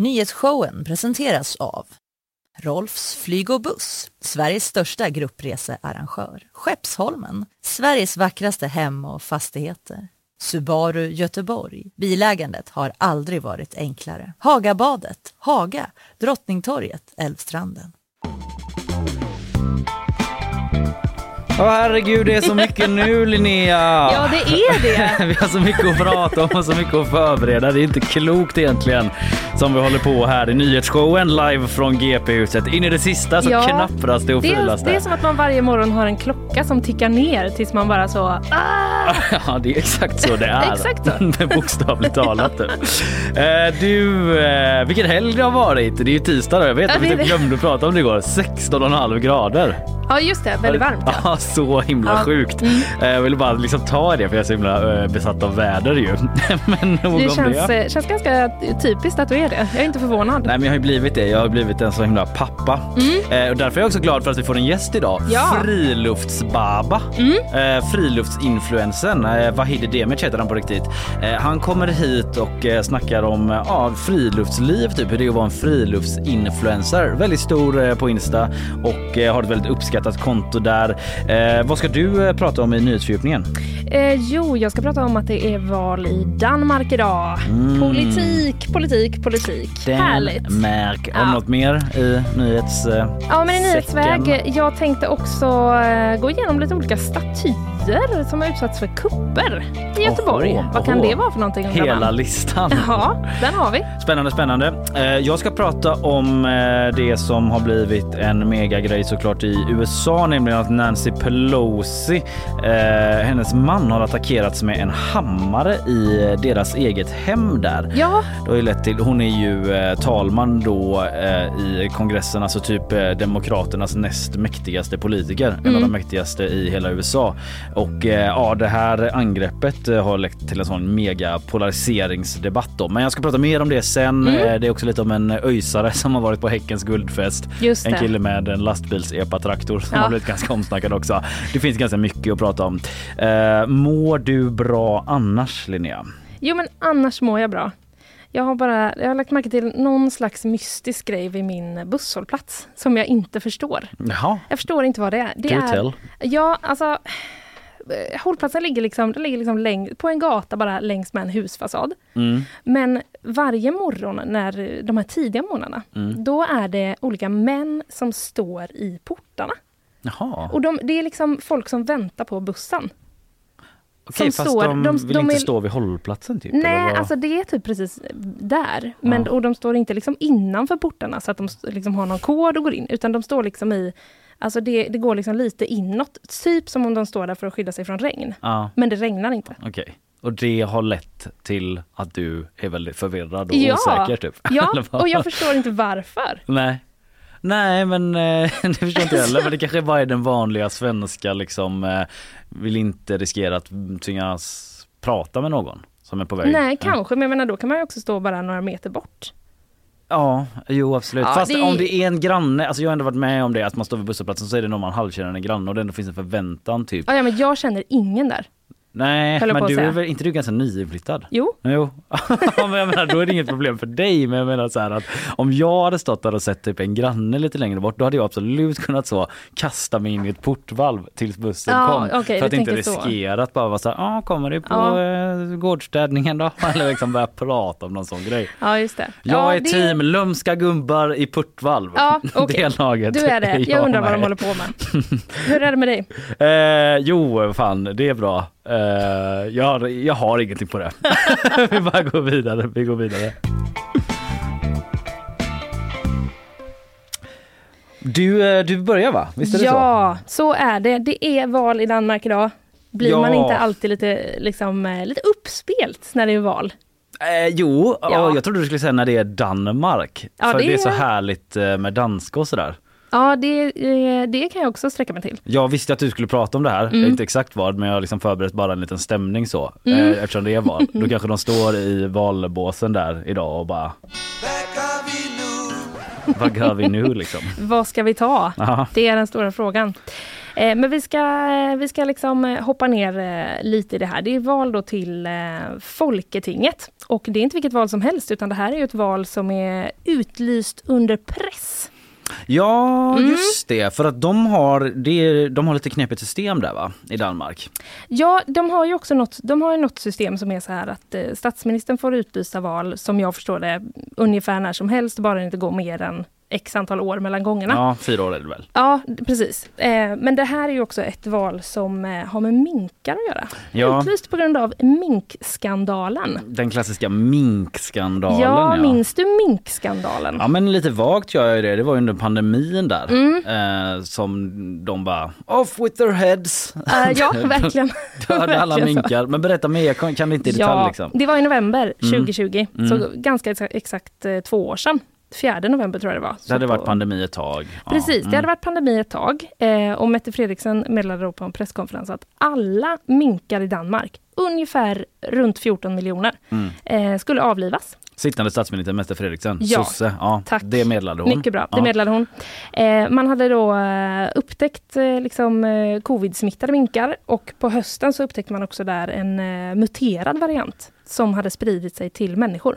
Nyhetsshowen presenteras av Rolfs flyg och buss, Sveriges största gruppresearrangör. Skeppsholmen, Sveriges vackraste hem och fastigheter. Subaru Göteborg, bilägandet har aldrig varit enklare. Hagabadet, Haga, Drottningtorget, Älvstranden. Åh herregud, det är så mycket nu, Linnea. Ja, det är det. Vi har så mycket att prata om och så mycket att förbereda. Det är inte klokt egentligen som vi håller på här i nyhetsshowen live från GP-huset. In i det sista så knappras det och filas det. Det är som att man varje morgon har en klocka som tickar ner tills man bara så... Ja, det är exakt så det är. Exakt så. Bokstavligt talat. Du, vilken helg det har varit. Det är ju tisdag då, jag vet. Vi glömde prata om det igår. 16,5 grader. Ja, just det. Väldigt varmt. Ja, så himla sjukt. Jag ville bara liksom ta det, för jag är så himla besatt av väder ju. Men det känns ganska typiskt att du är det. Jag är inte förvånad. Nej, men jag har ju blivit det. Jag har blivit en så himla pappa. Och därför är jag också glad för att vi får en gäst idag. Ja. Friluftsbaba. Friluftsinfluensen. Vahid Demic heter han på riktigt. Han kommer hit och snackar om friluftsliv, typ hur det är att vara en friluftsinfluencer. Väldigt stor på Insta och har ett väldigt uppskattat konto där. Vad ska du prata om i nyhetsfördjupningen? Jo, jag ska prata om att det är val i Danmark idag. Politik. Härligt. Märk. Om något mer i nyhetssäcken? Ja, men i nyhetsväg. Jag tänkte också gå igenom lite olika statyer som har utsatts för kupper i Göteborg. Vad kan det vara för någonting? Hela listan. Ja, den har vi. Spännande. Jag ska prata om det som har blivit en megagrej såklart i USA, nämligen att Nancy Pelosi, hennes man, har attackerats med en hammare i deras eget hem där. Ja. Det har ju lett till, hon är ju talman då i kongressen, alltså typ demokraternas näst mäktigaste politiker, en av de mäktigaste i hela USA. Och ja, det här angreppet har lett till en sån mega polariseringsdebatt då. Men jag ska prata mer om det sen. Det är också lite om en öjsare som har varit på Häckens guldfest. Just det. En kille med en lastbils-epa-traktor som har blivit ganska omsnackad också. Det finns ganska mycket att prata om. Mår du bra annars, Linnea? Jo, men annars mår jag bra. Jag har lagt märke till någon slags mystisk grej vid min busshållplats som jag inte förstår. Jaha. Jag förstår inte vad det är. Ja, alltså... Hållplatsen ligger liksom på en gata bara längs med en husfasad. Men varje morgon, när de här tidiga morgnarna, då är det olika män som står i portarna. Jaha. Och det är liksom folk som väntar på bussen. Okej, fast de vill inte stå vid hållplatsen typ? Nej, alltså det är typ precis där. Men, och de står inte liksom innanför portarna så att de liksom har någon kod och går in, utan de står liksom i... Alltså det går liksom lite inåt, typ som om de står där för att skydda sig från regn. Ja. Men det regnar inte. Okej. Och det har lett till att du är väldigt förvirrad och osäker typ. Ja, och jag förstår inte varför. Nej, men det förstår inte heller. Men det kanske bara är den vanliga svenska liksom, vill inte riskera att tvingas prata med någon som är på väg. Nej, kanske. Men jag menar, då kan man ju också stå bara några meter bort. Ja, jo absolut. Ja, fast om det är en granne, alltså jag har ändå varit med om det, att man står vid busshållplatsen så är det någon man halvkänner en granne och det ändå finns en förväntan typ. Ja, men jag känner ingen där. Nej, men du är väl inte du ganska nyinflyttad? Jo. Men jag menar, då är det inget problem för dig. Men jag menar så här att om jag hade stått där och sett typ en granne lite längre bort, då hade jag absolut kunnat så kasta mig in i ett portvalv tills bussen kom. Okay, för att inte riskera att bara vara så här, kommer du på gårdstädningen då? Eller liksom börja prata om någon sån grej. Ja, just det. Jag är team lömska gubbar i portvalv. Ja, okej. Okay. Du är det. Jag undrar vad de håller på med. Hur är det med dig? Det är bra. Jag har ingenting på det. Vi bara går vidare. Du börjar, va? Visst är det så? Ja, så är det. Det är val i Danmark idag. Blir man inte alltid lite uppspelt när det är val? Jag trodde du skulle säga när det är Danmark. Ja, för det är så härligt med danska och sådär. Ja, det kan jag också sträcka mig till. Jag visste att du skulle prata om det här. Inte exakt vad, men jag har liksom förberett bara en liten stämning så. Eftersom det är val. Då kanske de står i valbåsen där idag och bara... Vad gör vi nu liksom? Vad ska vi ta? Aha. Det är den stora frågan. Men vi ska liksom hoppa ner lite i det här. Det är val då till Folketinget. Och det är inte vilket val som helst, utan det här är ju ett val som är utlyst under press. Ja, just det. För att de har lite knepigt system där, va? I Danmark. Ja, de har ju också något system som är så här att statsministern får utlysa val, som jag förstår det, ungefär när som helst, bara det inte går mer än x antal år mellan gångerna. Ja, 4 år är det väl. Ja, precis. Men det här är ju också ett val som har med minkar att göra. Ja. Utlyst på grund av minkskandalen. Den klassiska minkskandalen. Ja, minns du minkskandalen? Ja, men lite vagt gör jag ju det. Det var ju under pandemin där. Som de bara, off with their heads. Ja, verkligen. Döda alla minkar. Men berätta mer, jag kan inte i detalj liksom. Det var i november 2020. Mm. Så ganska exakt 2 år sedan. 4 november tror jag det var. Det hade varit pandemi ett tag. Precis, det hade varit pandemi ett tag. Och Mette Frederiksen meddelade då på en presskonferens att alla minkar i Danmark, ungefär runt 14 miljoner, skulle avlivas. Sittande statsminister Mette Frederiksen, Sosse. Ja, tack. Det meddelade hon. Mycket bra, det meddelade hon. Man hade då upptäckt covid-smittade minkar, och på hösten så upptäckte man också där en muterad variant som hade spridit sig till människor.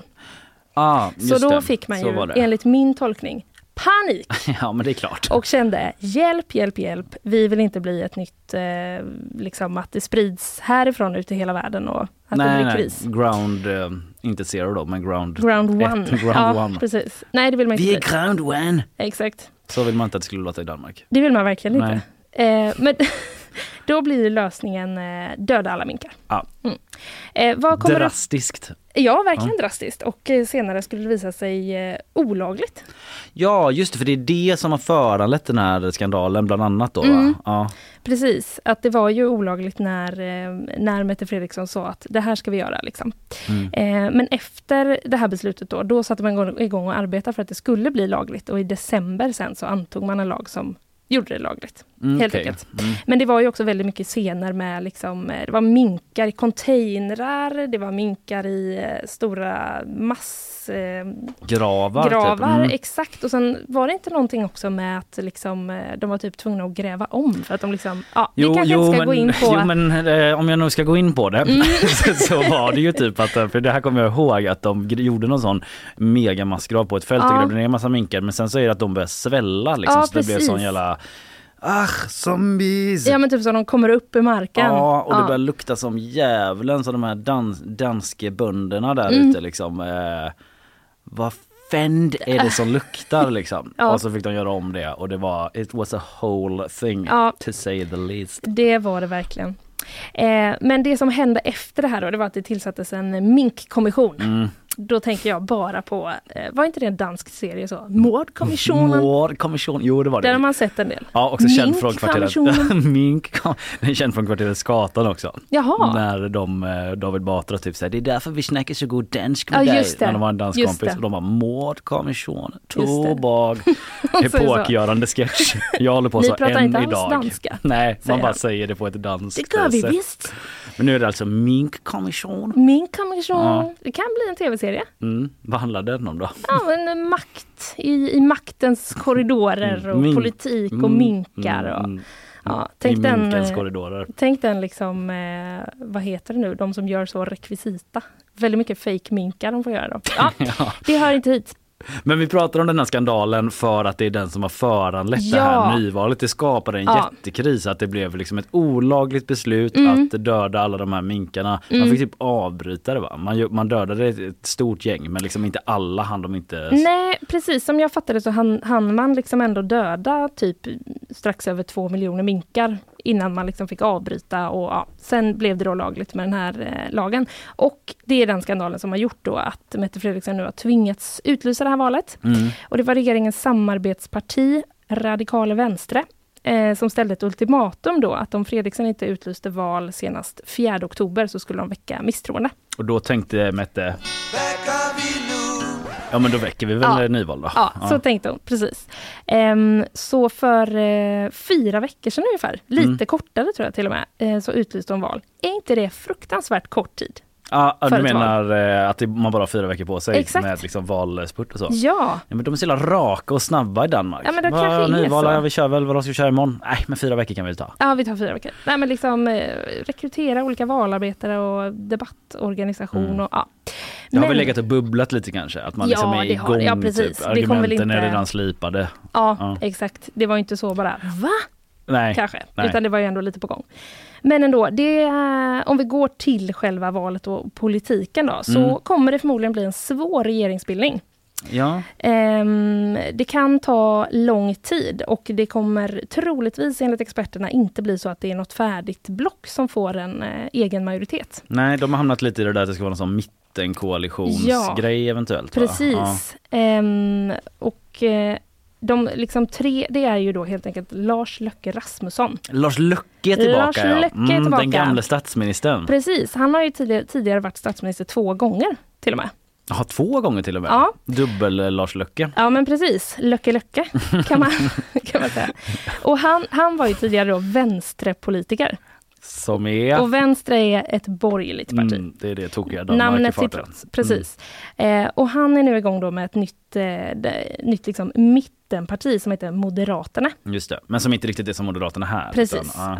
Ah, så då fick man ju, enligt min tolkning, panik. Ja, men det är klart. Och kände, hjälp. Vi vill inte bli ett nytt, att det sprids härifrån ut i hela världen och att det blir kris. Ground, inte zero då, men ground one. Ground one. Precis. Nej, det vill man inte. Vi är ground one. Exakt. Så vill man inte att det skulle låta i Danmark. Det vill man verkligen inte. Men då blir lösningen döda alla minkar. Ja. Mm. Drastiskt. Ja, verkligen drastiskt. Och senare skulle det visa sig olagligt. Ja, just det, för det är det som har föranlett den här skandalen bland annat då. Mm. Ja. Precis, att det var ju olagligt när Mette Frederiksen sa att det här ska vi göra liksom. Men efter det här beslutet då satte man igång och arbetade för att det skulle bli lagligt. Och i december sen så antog man en lag som gjorde det lagligt, helt enkelt. Men det var ju också väldigt mycket scener med det var minkar i containrar, det var minkar i stora gravar. Typ. Exakt. Och sen var det inte någonting också med att de var typ tvungna att gräva om för att de om jag nog ska gå in på det så var det ju typ att, för det här kommer jag ihåg, att de gjorde någon sån mega massgrav på ett fält och grävde ner en massa minkar, men sen så är det att de börjar svälla så det blev sån jävla zombies. Ja, men typ så de kommer upp i marken. Ja, och det börjar lukta som djävulen, så de här danske bönderna där ute vad fänd är det som luktar liksom? Och så fick de göra om det, och det var, it was a whole thing to say the least. Det var det verkligen. Men det som hände efter det här då, det var att det tillsattes en minkkommission. Då tänker jag bara på, var inte det en dansk serie så? Mordkommissionen? Jo, det var det. Där har man sett en del. Ja, också känd från kvarteret. Den är känd från kvarteret Skatan också. Jaha. När David Batra typ säger, det är därför vi snackar så god dansk med dig. När de var en dansk kompis. Och de var mordkommissionen, tobag, epokgörande sketch. Jag håller på så än idag. Ni pratar inte alls danska. Nej, man bara säger det på ett danskt sätt. Det gör vi visst. Men nu är det alltså minkkommission. Det kan bli en tv-serie. Vad handlar den om då? Ja, men makt i maktens korridorer och politik och minkar och tänk minkens korridorer. Tänk den vad heter det nu? De som gör så rekvisita. Väldigt mycket fake minkar de får göra då. Ja, det hör inte hit. Men vi pratar om den här skandalen för att det är den som har föranlett det här nyvalet. Det skapade en jättekris, att det blev ett olagligt beslut att döda alla de här minkarna. Man fick typ avbryta det, va? Man dödade ett stort gäng, men inte alla hann de inte. Nej, precis som jag fattade så hann man ändå döda typ strax över 2 miljoner minkar innan man fick avbryta, och sen blev det då lagligt med den här lagen. Och det är den skandalen som har gjort då att Mette Frederiksen nu har tvingats utlysa det här valet. Och det var regeringens samarbetsparti Radikale Vänstre som ställde ett ultimatum då, att om Frederiksen inte utlyste val senast 4 oktober så skulle de väcka misstroende. Och då tänkte Mette, ja, men då väcker vi väl nyval då. Ja, så tänkte hon, precis. Så för 4 veckor sedan ungefär, lite kortare tror jag till och med, så utlyste hon val. Är inte det fruktansvärt kort tid? Du menar att man bara har 4 veckor på sig. Exakt. Med liksom valspurt och så. Ja. Ja, men de är så jävla raka och snabba i Danmark. Ja, men då kanske nyvalar, vi kör väl vad de ska köra imorgon. Nej, men 4 veckor kan vi ta. Ja, vi tar 4 veckor. Nej, men liksom rekrytera olika valarbetare och debattorganisation och ja. Det har väl legat och bubblat lite kanske. Att man liksom är igång, ja, precis. Typ. Argumenten är redan slipade. Ja, exakt. Det var inte så bara, va? Nej. Kanske. Nej. Utan det var ju ändå lite på gång. Men ändå, om vi går till själva valet och politiken då, så kommer det förmodligen bli en svår regeringsbildning. Ja. Det kan ta lång tid och det kommer troligtvis enligt experterna inte bli så att det är något färdigt block som får en egen majoritet. Nej, de har hamnat lite i det där att det ska vara någon sån mittenkoalitionsgrej eventuellt. Precis. Ja. Och... de liksom tre, det är ju då helt enkelt Lars Løkke Rasmussen. Lars Løkke tillbaka. Lars Løkke tillbaka. Den gamla statsministern. Precis, han har ju tidigare varit statsminister 2 gånger till och med. Ja, 2 gånger till och med. Ja. Dubbel Lars Løkke. Ja, men precis. Løkke kan man säga. Och han var ju tidigare då vänsterpolitiker. Som är... Och Vänstre är ett borgerligt parti. Det är det tokiga Danmark i precis. Och han är nu igång då med ett nytt liksom mittenparti som heter Moderaterna. Just det, men som inte riktigt är som Moderaterna här. Precis, utan,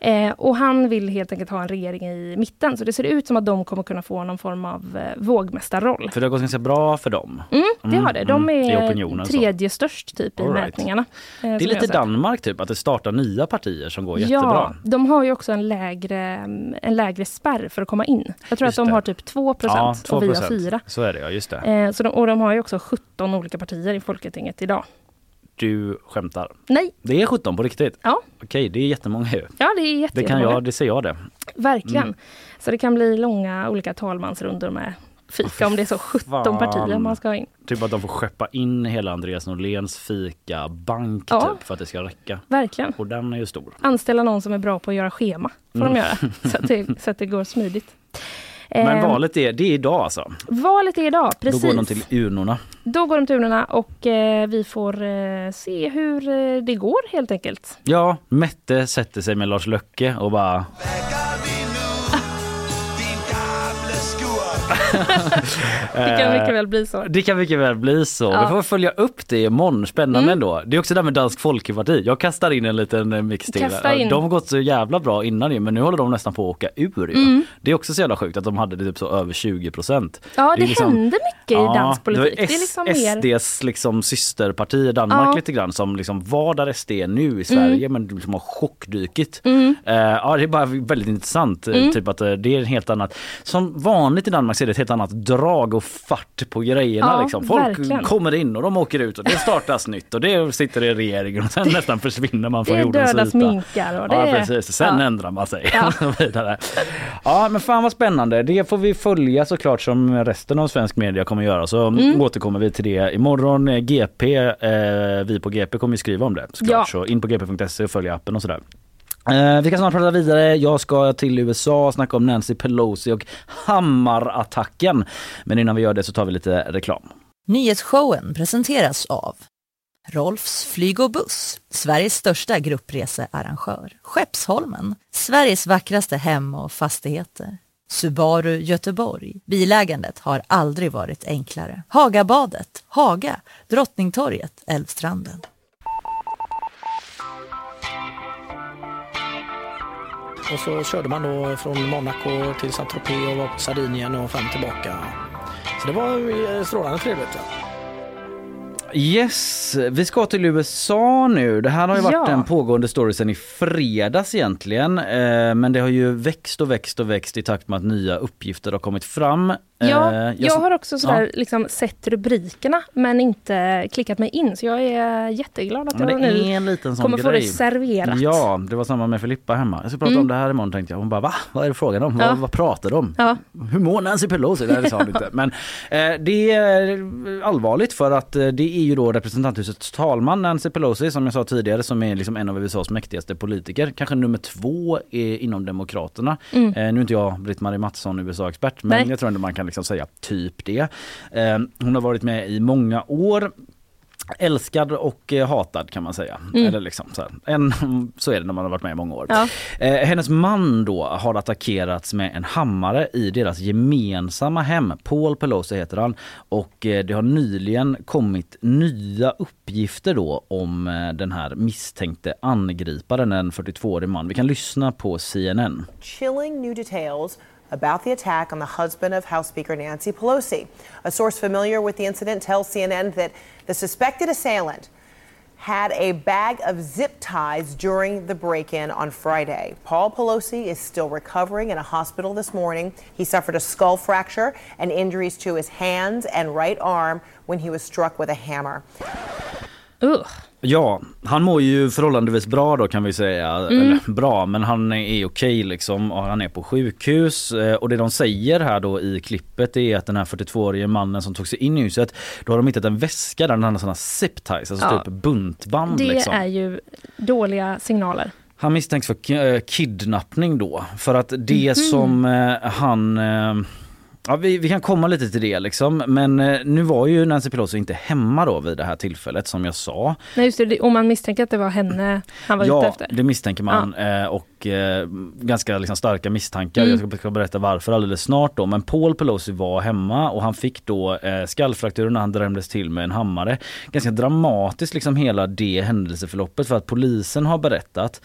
ja. Och han vill helt enkelt ha en regering i mitten. Så det ser ut som att de kommer kunna få någon form av vågmästarroll. För det har gått ganska bra för dem. Det har det. De är tredje störst typ i mätningarna. Det är lite Danmark typ, att det startar nya partier som går jättebra. Ja, de har ju också en lägre spärr för att komma in. Jag tror att de har typ 2%, och vi har 4%. Så är det, ja, just det. Och de har ju också 17 olika partier i Folketinget idag. Du skämtar. Nej. Det är 17 på riktigt? Ja. Okej, det är jättemånga ju. Ja, det är jättemånga. Det ser jag det. Verkligen. Så det kan bli långa olika talmansrundor med fika om det är så 17 partier man ska ha in. Typ att de får skeppa in hela Andreas Norléns fikabank typ för att det ska räcka. Verkligen. Och den är ju stor. Anställa någon som är bra på att göra schema får de göra så att det går smidigt. Men valet är idag alltså? Valet är idag, precis. Då går de till urnorna. Och vi får se hur det går helt enkelt. Ja, Mette sätter sig med Lars Løkke och bara... Det kan mycket väl bli så. Ja. Vi får följa upp det imorgon. Spännande ändå. Det är också där med Dansk Folkeparti. Jag kastar in en liten mix till. De har gått så jävla bra innan ju, men nu håller de nästan på att åka ur. Det är också så jävla sjukt att de hade det typ så över 20%. Ja, det liksom, hände mycket i dansk politik. Det är liksom SDs liksom systerparti i Danmark lite grann, som liksom var där SD nu i Sverige, men liksom har chockdykigt. Ja, det är bara väldigt intressant typ att det är en helt annat. Som vanligt i Danmark ser det ett helt annat drag och fart på grejerna. Ja, liksom. Folk kommer in och de åker ut och det startas nytt och det sitter i regeringen och sen nästan försvinner man från jordens yta. Det är döda minkar och det är... Ja, precis. Sen ändrar man sig. Ja. Ja, men fan vad spännande. Det får vi följa såklart, som resten av svensk media kommer göra. Så återkommer vi till det imorgon. GP, vi på GP kommer ju skriva om det. Såklart. Så in på gp.se och följa appen och sådär. Vi kan snart prata vidare. Jag ska till USA och snacka om Nancy Pelosi och hammarattacken. Men innan vi gör det så tar vi lite reklam. Nyhetsshowen presenteras av Rolfs flyg och buss, Sveriges största gruppresearrangör. Skeppsholmen, Sveriges vackraste hem och fastigheter. Subaru Göteborg, bilägandet har aldrig varit enklare. Hagabadet, Haga, Drottningtorget, Älvstranden. Och så körde man då från Monaco till Saint-Tropez och var på Sardinien och fram tillbaka. Så det var strålande trevligt. Yes, vi ska till USA nu. Det här har ju varit en pågående story sedan i fredags egentligen. Men det har ju växt i takt med att nya uppgifter har kommit fram. Jag har också sådär liksom sett rubrikerna men inte klickat mig in, så jag är jätteglad att jag nu kommer få det serverat. Ja, det var samma med Filippa hemma. Jag ska prata om det här imorgon, tänkte jag. Hon bara, va? Vad är det frågan om? Ja. Vad pratar de om? Ja. Hur mår Nancy Pelosi? Det sa hon inte. Men det är allvarligt för att det är ju då representanthusets talman Nancy Pelosi, som jag sa tidigare, som är liksom en av USAs mäktigaste politiker. Kanske nummer 2 är inom demokraterna. Nu är inte jag Britt-Marie Mattsson USA-expert, men jag tror ändå man kan liksom säga typ det. Hon har varit med i många år. älskad och hatad kan man säga. Eller liksom så här. Så är det när man har varit med i många år. Ja. Hennes man då har attackerats med en hammare i deras gemensamma hem. Paul Pelosi heter han. Och det har nyligen kommit nya uppgifter då om den här misstänkte angriparen, en 42-årig man. Vi kan lyssna på CNN. Chilling new details about the attack on the husband of House Speaker Nancy Pelosi. A source familiar with the incident tells CNN that the suspected assailant had a bag of zip ties during the break-in on Friday. Paul Pelosi is still recovering in a hospital this morning. He suffered a skull fracture and injuries to his hands and right arm when he was struck with a hammer. Ugh. Ja, han mår ju förhållandevis bra då kan vi säga. Eller, bra, men han är okej liksom, och han är på sjukhus. Och det de säger här då i klippet är att den här 42-årige mannen som tog sig in i huset, då har de hittat en väska där han hade sådana zip ties, alltså typ buntband. Det liksom är ju dåliga signaler. Han misstänks för kidnappning då. För att det som han... Ja, vi kan komma lite till det liksom, men nu var ju Nancy Pelosi inte hemma då vid det här tillfället som jag sa. Nej just det, om man misstänker att det var henne han var ute efter. Ja, det misstänker man och ganska liksom starka misstankar. Jag ska berätta varför alldeles snart då, men Paul Pelosi var hemma och han fick då skallfrakturen när han drämdes till med en hammare. Ganska dramatiskt liksom hela det händelseförloppet, för att polisen har berättat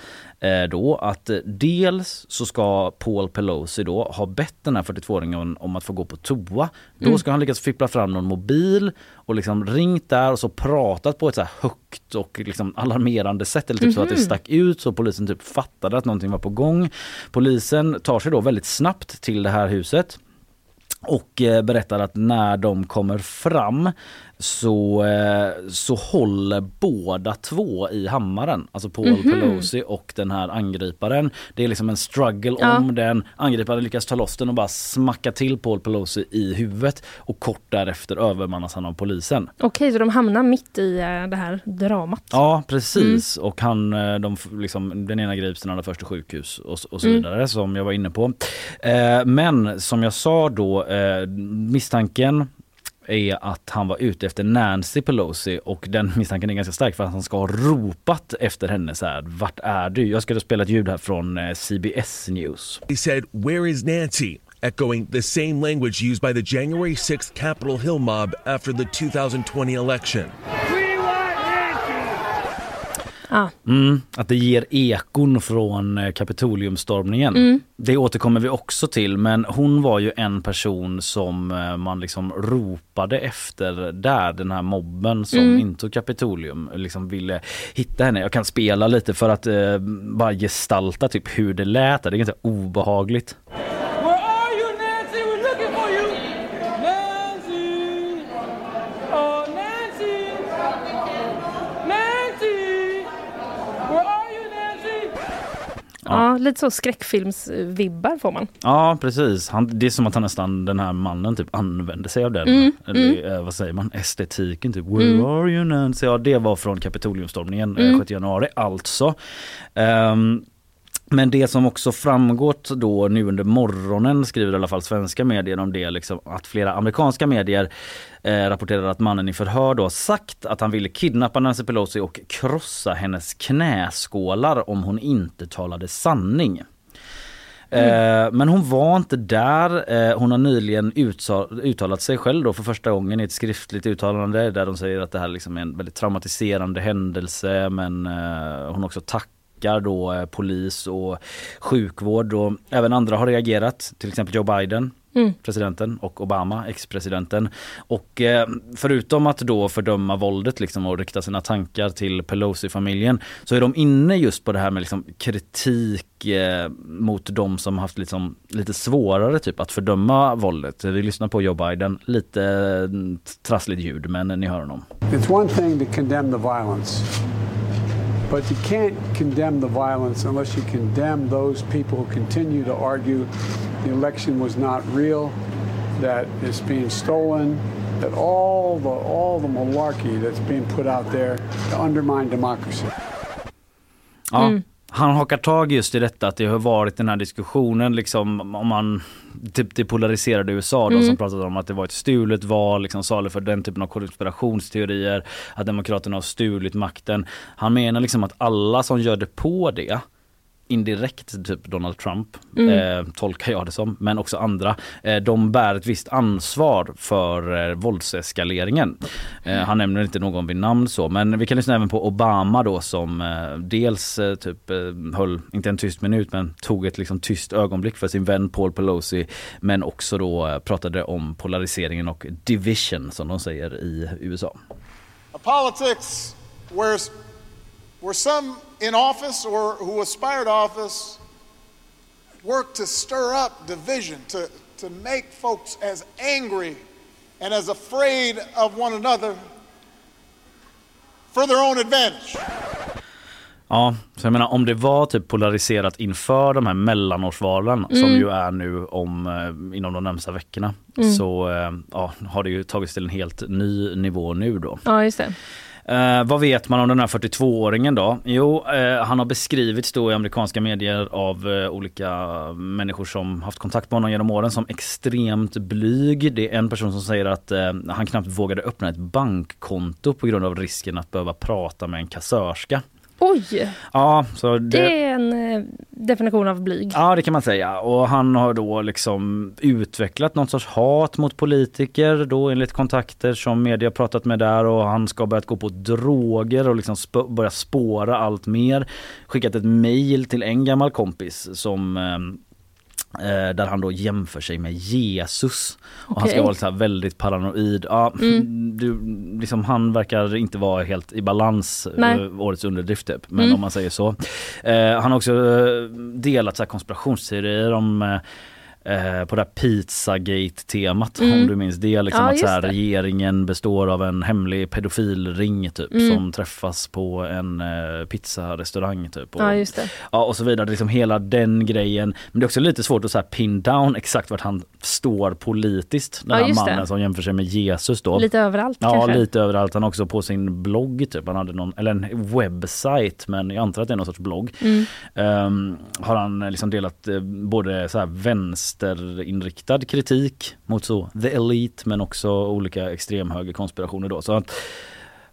då att dels så ska Paul Pelosi då ha bett den här 42-åringen om att få gå på toa. Då ska han lyckas fippla fram någon mobil och liksom ringt där och så pratat på ett så här högt och liksom alarmerande sätt, eller typ så att det stack ut så polisen typ fattade att någonting var på gång. Polisen tar sig då väldigt snabbt till det här huset och berättar att när de kommer fram så håller båda två i hammaren. Alltså Paul Pelosi och den här angriparen. Det är liksom en struggle om den. Angriparen lyckas ta loss den och bara smacka till Paul Pelosi i huvudet. Och kort därefter övermannas han av polisen. Okej, så de hamnar mitt i det här dramat. Ja, precis. Och den ena grips, den andra först i sjukhus och så vidare, som jag var inne på. Men som jag sa då, misstanken är att han var ute efter Nancy Pelosi, och den misstanken är ganska stark för att han ska ha ropat efter henne så här: vart är du? Jag ska spela ett ljud här från CBS News. He said, where is Nancy? Echoing the same language used by the January 6th Capitol Hill mob after the 2020 election. Att det ger ekon från Kapitoliumstormningen. Det återkommer vi också till, men hon var ju en person som man liksom ropade efter där, den här mobben som intog Kapitolium liksom ville hitta henne. Jag kan spela lite för att bara gestalta typ hur det lät. Det är ganska obehagligt. Ja, lite så skräckfilmsvibbar får man. Ja, precis. Det är som att han nästan, den här mannen typ använde sig av den. Vad säger man? Estetiken typ. Where are you now? Så ja, det var från Kapitoliumstormningen 7 januari alltså. Men det som också framgått då nu under morgonen, skriver i alla fall svenska medier om det, liksom, att flera amerikanska medier rapporterar att mannen i förhör då sagt att han ville kidnappa Nancy Pelosi och krossa hennes knäskålar om hon inte talade sanning. Men hon var inte där. Hon har nyligen uttalat sig själv då för första gången i ett skriftligt uttalande där de säger att det här liksom är en väldigt traumatiserande händelse, men hon också tackar då polis och sjukvård, och även andra har reagerat, till exempel Joe Biden, presidenten, och Obama, ex-presidenten. Och förutom att då fördöma våldet liksom, och rikta sina tankar till Pelosi-familjen, så är de inne just på det här med liksom, kritik mot de som haft liksom, lite svårare typ, att fördöma våldet. Vi lyssnar på Joe Biden, lite trassligt ljud, men ni hör honom. It's one thing to condemn the violence. But you can't condemn the violence unless you condemn those people who continue to argue the election was not real, that it's being stolen, that all the malarkey that's being put out there to undermine democracy. Ja, han hakar tag just i detta att det har varit den här diskussionen liksom, om man typ det polariserade USA då, som pratade om att det var ett stulet val liksom, salig för den typen av konspirationsteorier att demokraterna har stulit makten. Han menar liksom att alla som gör det på det indirekt, typ Donald Trump tolkar jag det som, men också andra, de bär ett visst ansvar för våldseskaleringen. Han nämner inte någon vid namn så, men vi kan lyssna även på Obama då, som dels typ höll, inte en tyst minut, men tog ett liksom tyst ögonblick för sin vän Paul Pelosi, men också då pratade om polariseringen och division, som de säger i USA. A politics where some in office or who aspired office work to stir up division, to make folks as angry and as afraid of one another for their own advantage. Ja, så jag menar, om det var typ polariserat inför de här mellanårsvalen som ju är nu inom de närmsta veckorna, så ja, har det ju tagits till en helt ny nivå nu då. Ja, just det. Vad vet man om den här 42-åringen då? Jo, han har beskrivits då i amerikanska medier av olika människor som haft kontakt med honom genom åren som extremt blyg. Det är en person som säger att han knappt vågade öppna ett bankkonto på grund av risken att behöva prata med en kassörska. Oj, ja, så det är en definition av blyg. Ja, det kan man säga. Och han har då liksom utvecklat någon sorts hat mot politiker då, enligt kontakter som media pratat med där, och han ska börjat gå på droger och liksom börja spåra allt mer. Skickat ett mejl till en gammal kompis som... där han då jämför sig med Jesus. Okay. Och han ska vara så här väldigt paranoid. Ja, du, liksom, han verkar inte vara helt i balans, årets underdrift typ. Men om man säger så. Han har också delat så här konspirationsteorier om på det här Pizzagate-temat, om du minns det, liksom, ja, att så här, regeringen består av en hemlig pedofilring typ, som träffas på en pizzarestaurang typ, och, ja, just det. Ja, och så vidare, liksom hela den grejen. Men det är också lite svårt att så här pin down exakt vart han står politiskt, den här mannen som jämför sig med Jesus då. Lite överallt, ja, kanske. Ja, lite överallt. Han också på sin blogg typ, han hade någon, eller en webbsite, men jag antar att det är någon sorts blogg, har han liksom delat både så här vänster inriktad kritik mot så the elite, men också olika extremhögerkonspirationer då. Så att,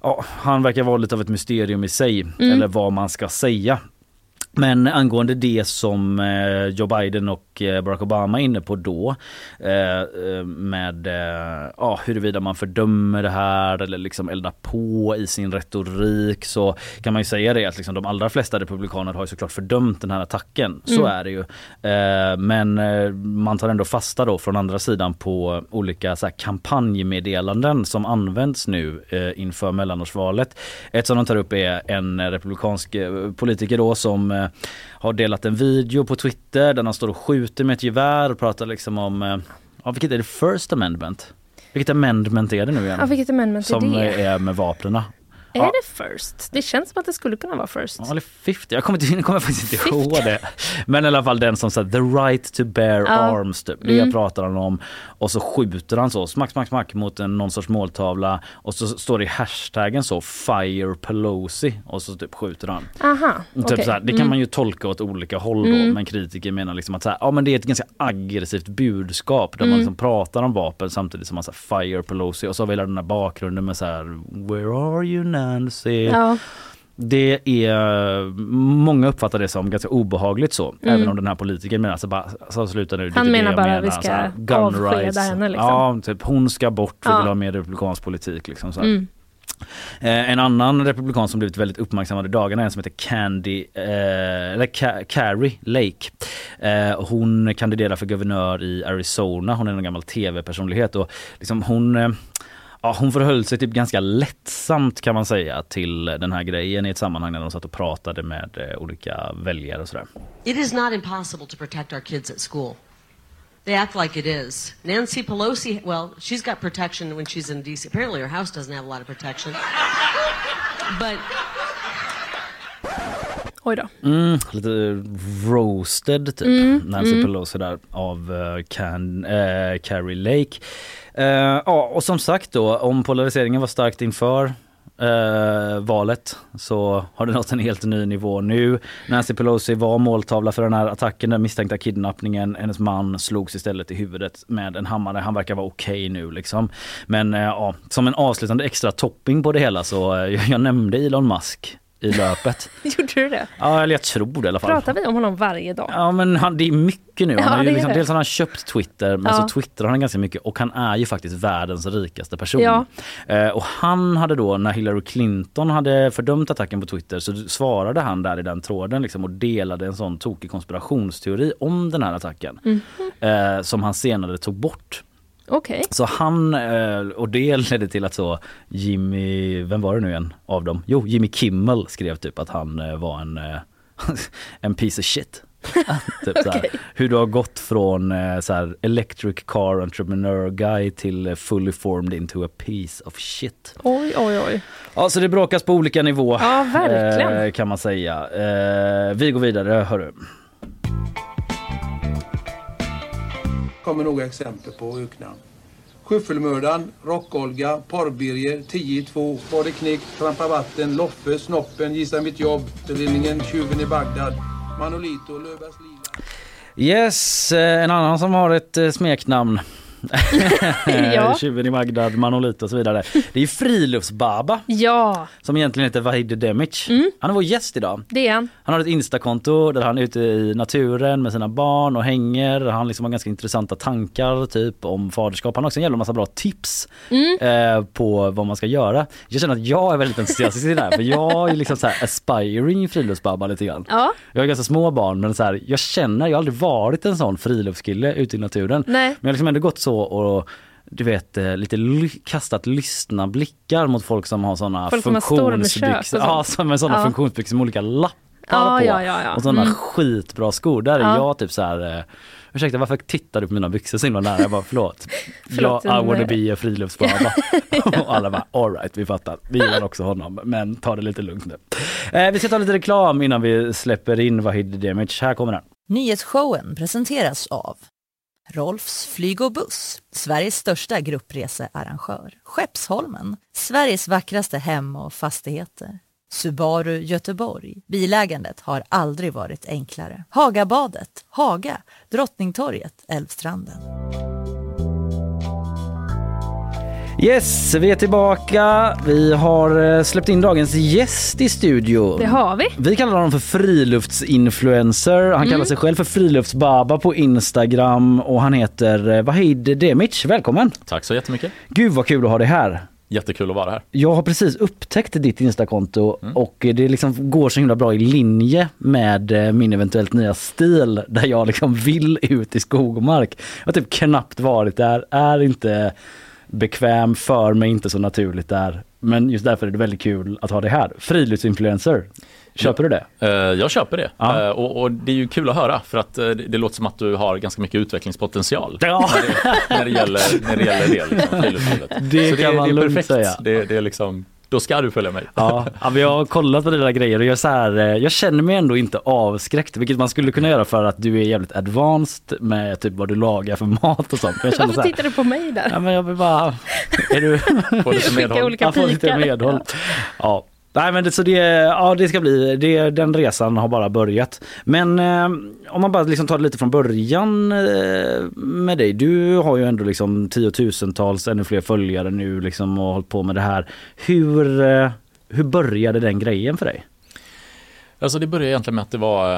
ja, han verkar vara lite av ett mysterium i sig, eller vad man ska säga. Men angående det som Joe Biden och Barack Obama är inne på då, med huruvida man fördömer det här eller liksom eldar på i sin retorik, så kan man ju säga det att liksom de allra flesta republikaner har ju såklart fördömt den här attacken. Så är det ju. Men man tar ändå fasta då från andra sidan på olika så här kampanjmeddelanden som används nu inför mellanårsvalet. Ett som de tar upp är en republikansk politiker då som har delat en video på Twitter där han står och skjuter med ett gevär och pratar liksom om, ja, vilket är det, First Amendment? Vilket amendment är det nu igen? Ja, vilket amendment som är det? Är med vapnena. Är det first? Det känns som att det skulle kunna vara first. Ja, eller 50. Jag kommer faktiskt inte ihåg det. Men i alla fall den som säger the right to bear arms. Typ. Det pratar han om. Och så skjuter han så smack, smack, smack mot någon sorts måltavla. Och så står det i hashtaggen så fire Pelosi. Och så typ skjuter han. Aha, typ okay. Så här, det kan man ju tolka åt olika håll då. Men kritiker menar liksom att så här, ja, men det är ett ganska aggressivt budskap där man liksom pratar om vapen samtidigt som man så här, fire Pelosi. Och så har vi den här bakgrunden med så här, where are you now? Det är många uppfattar det som ganska obehagligt så, även om den här politiken menar så slutar nu. Han menar bara vi ska avskeda henne liksom. Ja, typ hon ska bort, vi vill ha mer republikansk politik liksom så här. En annan republikan som blivit väldigt uppmärksammad i dagarna är en som heter Carrie Lake. Hon kandiderar för guvernör i Arizona. Hon är en gammal tv-personlighet och liksom hon... Ja, hon förhöll sig typ ganska lättsamt kan man säga till den här grejen i ett sammanhang när de satt och pratade med olika väljare och sådär. It is not impossible to protect our kids at school. They act like it is. Nancy Pelosi, well, she's got protection when she's in DC. Apparently her house doesn't have a lot of protection. But... lite roasted typ. Nancy Pelosi där av Carrie Lake. Ja, och som sagt då, om polariseringen var starkt inför valet så har det nått en helt ny nivå nu. Nancy Pelosi var måltavla för den här attacken, den misstänkta kidnappningen. Hennes man slogs istället i huvudet med en hammare. Han verkar vara okej nu liksom. Men ja, som en avslutande extra topping på det hela så jag nämnde Elon Musk i löpet. Gjorde du det? Ja, eller jag tror det i alla fall. Pratar vi om honom varje dag? Ja, men han, det är mycket nu. Han har ju liksom, dels har han köpt Twitter, men så twittrar han ganska mycket. Och han är ju faktiskt världens rikaste person. Ja. Och han hade då, när Hillary Clinton hade fördömt attacken på Twitter, så svarade han där i den tråden liksom, och delade en sån tokig konspirationsteori om den här attacken. Mm-hmm. Som han senare tog bort. Okay. Så han, och det ledde till att så Jimmy, vem var det nu igen av dem? Jo, Jimmy Kimmel skrev typ att han var en piece of shit. Typ så här, okay. Hur du har gått från så här, electric car entrepreneur guy till fully formed into a piece of shit. Oj, oj, oj. Ja, så det bråkas på olika nivåer. Ja, verkligen. Kan man säga. Vi går vidare, hörru. Kommer några exempel på öknamn. Skyffelmördan, Rockolga, Porrbirger, 10-2, Badeknick, Trampa vatten, Loffe, Snoppen, Gissa mitt jobb, Rinningen, Tjuven i Bagdad, Manolito, Löfbergs lila. Yes, en annan som har ett smeknamn. Ja. Tjuven i Bagdad, Manolito och så vidare. Det är friluftsbaba. Ja. Som egentligen heter Vahid Demic. Mm. Han är vår gäst idag. Det är han. Han har ett Insta-konto där han är ute i naturen med sina barn och hänger. Han liksom har ganska intressanta tankar typ om faderskap. Han har också en jävla massa bra tips på vad man ska göra. Jag känner att jag är väldigt entusiastisk i det här. För jag är liksom så här aspiring friluftsbaba lite grann. Ja. Jag har ganska små barn, men så här, jag känner, jag har aldrig varit en sån friluftskille ute i naturen. Nej. Men jag har liksom ändå gått så och du vet lite kastat lyssna blickar mot folk som har såna funktionsbyxor. Ja, som med såna funktionsbyxor med olika lappar på. Ja. Och såna skitbra skor där jag typ så här ursäkta, varför tittar du på mina byxor så himla nära? Jag bara, förlåt. I wanna be a friluftsbaba. Och alla bara, all right, vi fattar. Vi gillar också honom, men ta det lite lugnt nu. Vi ska ta lite reklam innan vi släpper in Vahid Demic. Här kommer den. Nyhetsshowen presenteras av Rolfs flyg och buss, Sveriges största gruppresearrangör. Skeppsholmen, Sveriges vackraste hem och fastigheter. Subaru Göteborg, bilägandet har aldrig varit enklare. Hagabadet, Haga, Drottningtorget, Älvstranden. Yes, vi är tillbaka. Vi har släppt in dagens gäst i studion. Det har vi. Vi kallar honom för friluftsinfluencer. Han kallar sig själv för friluftsbaba på Instagram. Och han heter Vahid Demic. Välkommen. Tack så jättemycket. Gud vad kul att ha dig här. Jättekul att vara här. Jag har precis upptäckt ditt Insta-konto och det liksom går så himla bra i linje med min eventuellt nya stil där jag liksom vill ut i skog och mark. Jag har typ knappt varit där, är inte bekväm för mig, inte så naturligt där. Men just därför är det väldigt kul att ha det här. Friluftsinfluencer. Köper du det? Jag köper det. Ja. Och det är ju kul att höra för att det låter som att du har ganska mycket utvecklingspotential. Ja. När det gäller det liksom, friluftslivet. Det så kan man lugnt perfekt. Säga. Det är liksom, då ska du följa mig. Ja, jag har kollat på dina grejer och jag, så här, jag känner mig ändå inte avskräckt, vilket man skulle kunna göra för att du är jävligt advanced med typ vad du lagar för mat och sånt. Jag känner varför tittar du på mig där? Ja, men jag vill bara, är du på lite medhåll? Jag får lite medhåll. Ja. Nej, men det ska bli det, den resan har bara börjat. Men om man bara liksom tar det lite från början med dig. Du har ju ändå liksom 10 000-tals ännu fler följare nu liksom, och hållit på med det här. Hur började den grejen för dig? Alltså det började egentligen med att det var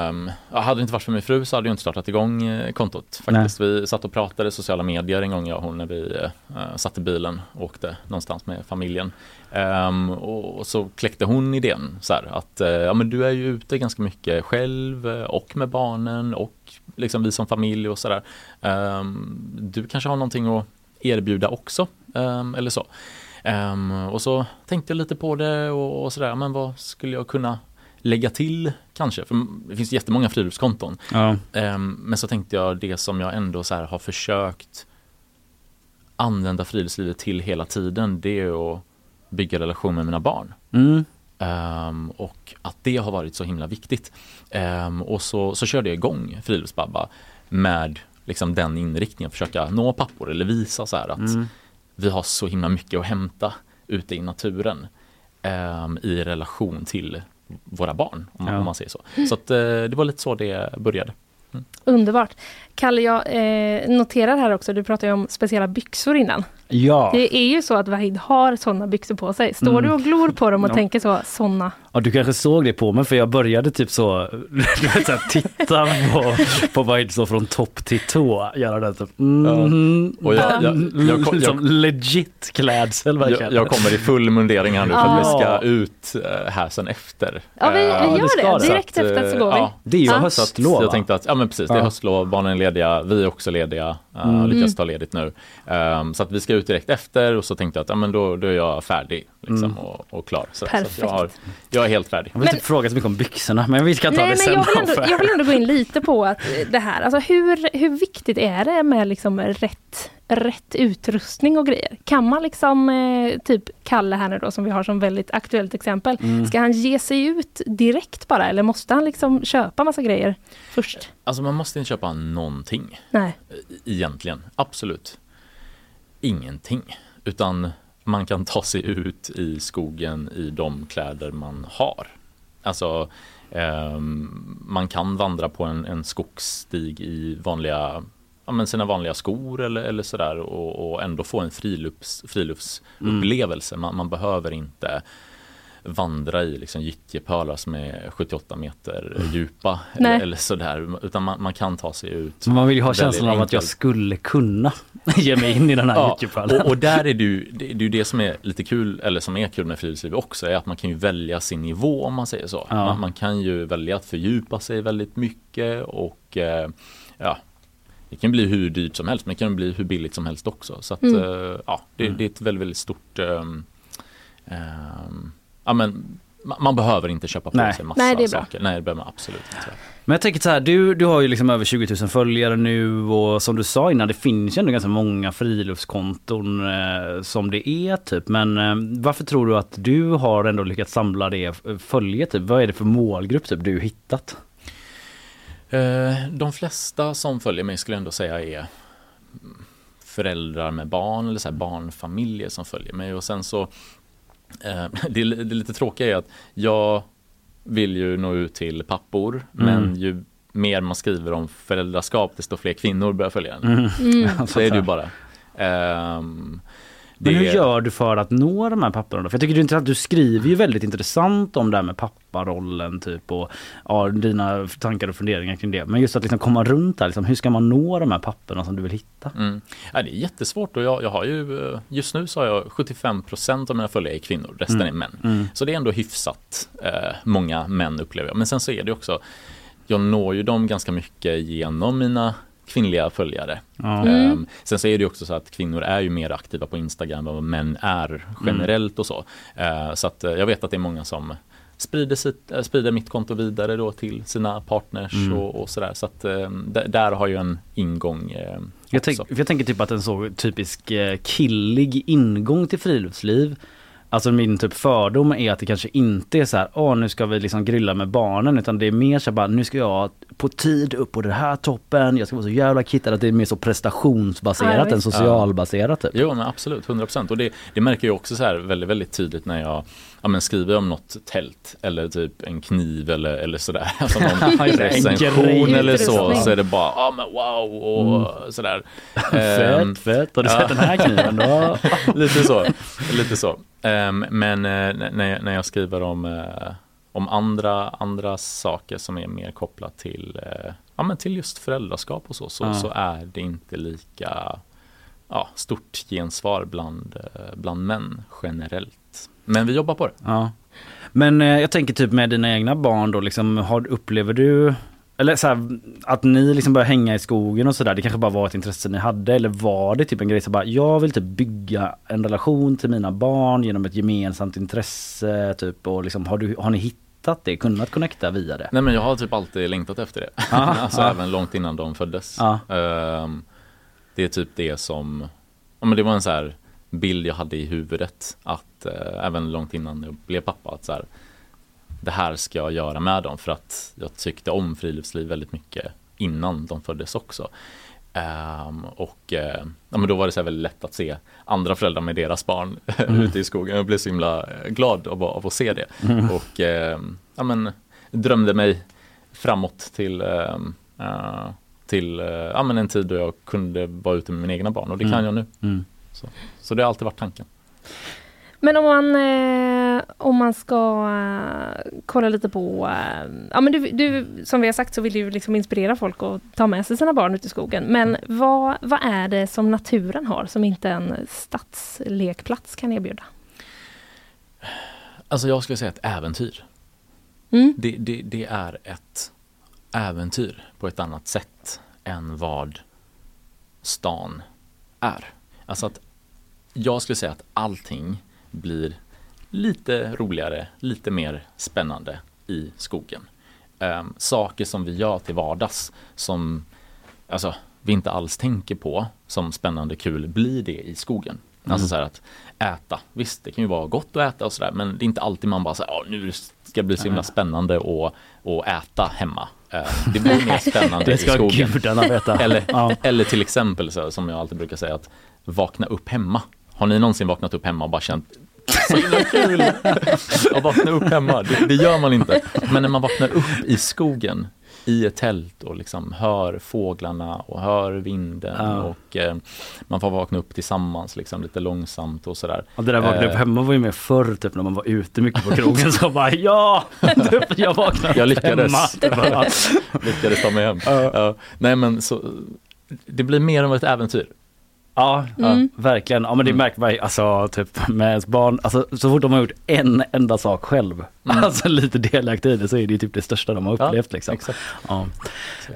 hade det inte varit för min fru så hade jag inte startat igång kontot. Faktiskt. Nej. Vi satt och pratade i sociala medier en gång jag och hon när vi satt i bilen och åkte någonstans med familjen. Och så kläckte hon idén så här, att men du är ju ute ganska mycket själv och med barnen och liksom vi som familj och sådär. Du kanske har någonting att erbjuda också eller så. Och så tänkte jag lite på det och sådär, men vad skulle jag kunna lägga till kanske, för det finns jättemånga friluftskonton. Ja. Men så tänkte jag det som jag ändå så här har försökt använda friluftslivet till hela tiden, det är att bygga relation med mina barn. Och att det har varit så himla viktigt. Och så körde jag igång friluftsbabba med liksom den inriktningen, försöka nå pappor eller visa så här att vi har så himla mycket att hämta ute i naturen. i relation till våra barn, om man säger så. Så att, det var lite så det började. Mm. Underbart. Kalle, jag noterar här också, du pratade ju om speciella byxor innan. Ja. Det är ju så att Vahid har sådana byxor på sig. Står du och glor på dem och tänker så, sådana? Ja, du kanske såg det på mig, för jag började typ så, så här, titta på Vahid så från topp till tå. Göra den typ, och jag som legit klädsel. Jag kommer i full mundering här nu, för att vi ska ut här sen efter. Ja, vi gör det. Direkt efter så går vi. Ja, det är ju höstlov. Jag tänkte att, ja men precis, det är höstlov, barnen är lediga, vi är också lediga, lyckas ta ledigt nu. Så att vi ska ut direkt efter, och så tänkte jag att ja, men då är jag färdig liksom, och klar. Perfekt. Så jag är helt färdig. Jag vill inte fråga så mycket om byxorna, men vi ska ta det sen. Jag vill ändå gå in lite på att det här. Alltså, hur viktigt är det med liksom rätt utrustning och grejer? Kan man liksom, typ Kalle här nu då, som vi har som väldigt aktuellt exempel. Ska han ge sig ut direkt bara, eller måste han liksom köpa massa grejer först? Alltså, man måste inte köpa någonting. Nej. Egentligen, absolut. Ingenting, utan man kan ta sig ut i skogen i de kläder man har. Alltså, man kan vandra på en skogsstig i vanliga, ja, men sina vanliga skor eller sådär, och ändå få en friluftsupplevelse. Man behöver inte vandra i liksom gyttjepölar som är 78 meter djupa eller sådär, utan man kan ta sig ut. Man vill ju ha känslan av att jag skulle kunna ge mig in i den här gyttjepölen. Och där är det är det som är lite kul, eller som är kul med friluftsliv också, är att man kan ju välja sin nivå, om man säger så. Ja. Man kan ju välja att fördjupa sig väldigt mycket, och det kan bli hur dyrt som helst, men det kan bli hur billigt som helst också. Så att, det är ett väldigt, väldigt stort ja, men man behöver inte köpa på sig massa saker. Nej, det behöver man absolut inte. Men jag tänker så här, du har ju liksom över 20 000 följare nu, och som du sa innan, det finns ju ändå ganska många friluftskonton som det är typ. Men varför tror du att du har ändå lyckats samla det följet? Typ? Vad är det för målgrupp typ du hittat? De flesta som följer mig skulle jag ändå säga är föräldrar med barn, eller så här barnfamiljer som följer mig. Och sen så det lite tråkiga är att jag vill ju nå ut till pappor, men ju mer man skriver om föräldraskap, desto fler kvinnor börjar följa den. Så är det ju bara. Men hur gör du för att nå de här papporna då? För jag tycker inte att du skriver ju väldigt intressant om det här med papparollen typ, och ja, dina tankar och funderingar kring det. Men just att liksom komma runt där, liksom, hur ska man nå de här papporna som du vill hitta? Ja, det är jättesvårt, och jag har ju, just nu så har jag 75% av mina följare är kvinnor, resten är män. Så det är ändå hyfsat många män, upplever jag. Men sen så är det också, jag når ju dem ganska mycket genom mina kvinnliga följare. Sen så är det ju också så att kvinnor är ju mer aktiva på Instagram än vad män är generellt och så. Så att jag vet att det är många som sprider mitt konto vidare då till sina partners och sådär. Så att där har ju en ingång. Jag tänker typ att en så typisk killig ingång till friluftsliv, alltså min typ fördom är att det kanske inte är så här, nu ska vi liksom grilla med barnen, utan det är mer så bara, nu ska jag på tid upp på den här toppen, jag ska vara så jävla kittad, att det är mer så prestationsbaserat än socialbaserat typ. Jo, men absolut, 100%. Och det märker jag också så här väldigt, väldigt tydligt när jag skriver om något tält, eller typ en kniv eller sådär, alltså någon recension eller så är det bara, men wow, och sådär. Fett, har du sett den här kniven då? lite så. Men när jag skriver om andra saker som är mer kopplat till, men till just föräldraskap och så är det inte lika stort gensvar bland män generellt. Men vi jobbar på det. Ja. Men jag tänker typ med dina egna barn då, liksom, upplever du, eller så här, att ni liksom börjar hänga i skogen och sådär, det kanske bara var ett intresse ni hade, eller var det typ en grej som bara, jag vill typ bygga en relation till mina barn genom ett gemensamt intresse typ, och liksom, har ni hittat det, kunnat connecta via det? Nej, men jag har typ alltid längtat efter det. Även långt innan de föddes. Det är typ det som, men det var en så här bild jag hade i huvudet, att även långt innan jag blev pappa, att så här, det här ska jag göra med dem, för att jag tyckte om friluftsliv väldigt mycket innan de föddes också. Men då var det så här väldigt lätt att se andra föräldrar med deras barn ute i skogen. Jag blev så himla glad av att se det. Och drömde mig framåt till en tid då jag kunde vara ute med mina egna barn, och det kan jag nu. Så det har alltid varit tanken. Men om man ska kolla lite på... Du, som vi har sagt, så vill du liksom inspirera folk att ta med sig sina barn ut i skogen. Men vad är det som naturen har som inte en stadslekplats kan erbjuda? Alltså jag skulle säga ett äventyr. Det är ett äventyr på ett annat sätt än vad stan är. Alltså att jag skulle säga att allting blir lite roligare, lite mer spännande i skogen. Saker som vi gör till vardags som vi inte alls tänker på som spännande kul blir det i skogen. Alltså så här att äta, visst det kan ju vara gott att äta och sådär, men det är inte alltid man bara så här, nu ska det bli så himla spännande att äta hemma. Det blir mer spännande i skogen. Eller till exempel så här, som jag alltid brukar säga, att vakna upp hemma. Har ni någonsin vaknat upp hemma och bara känt så himla kul att vakna upp hemma? Det gör man inte. Men när man vaknar upp i skogen i ett tält och liksom hör fåglarna och hör vinden och man får vakna upp tillsammans liksom, lite långsamt och sådär. Ja, det där vakna upp hemma var ju mer förr typ, när man var ute mycket på krogen så bara jag vaknade jag lyckades hemma. Lyckades ta mig hem. Nej men så, det blir mer än ett äventyr. Ja, verkligen. Ja, men det märker man alltså typ med ens barn, alltså så fort de har gjort en enda sak själv, alltså lite delaktig i det, så är det typ det största de har upplevt liksom. Exakt. Ja.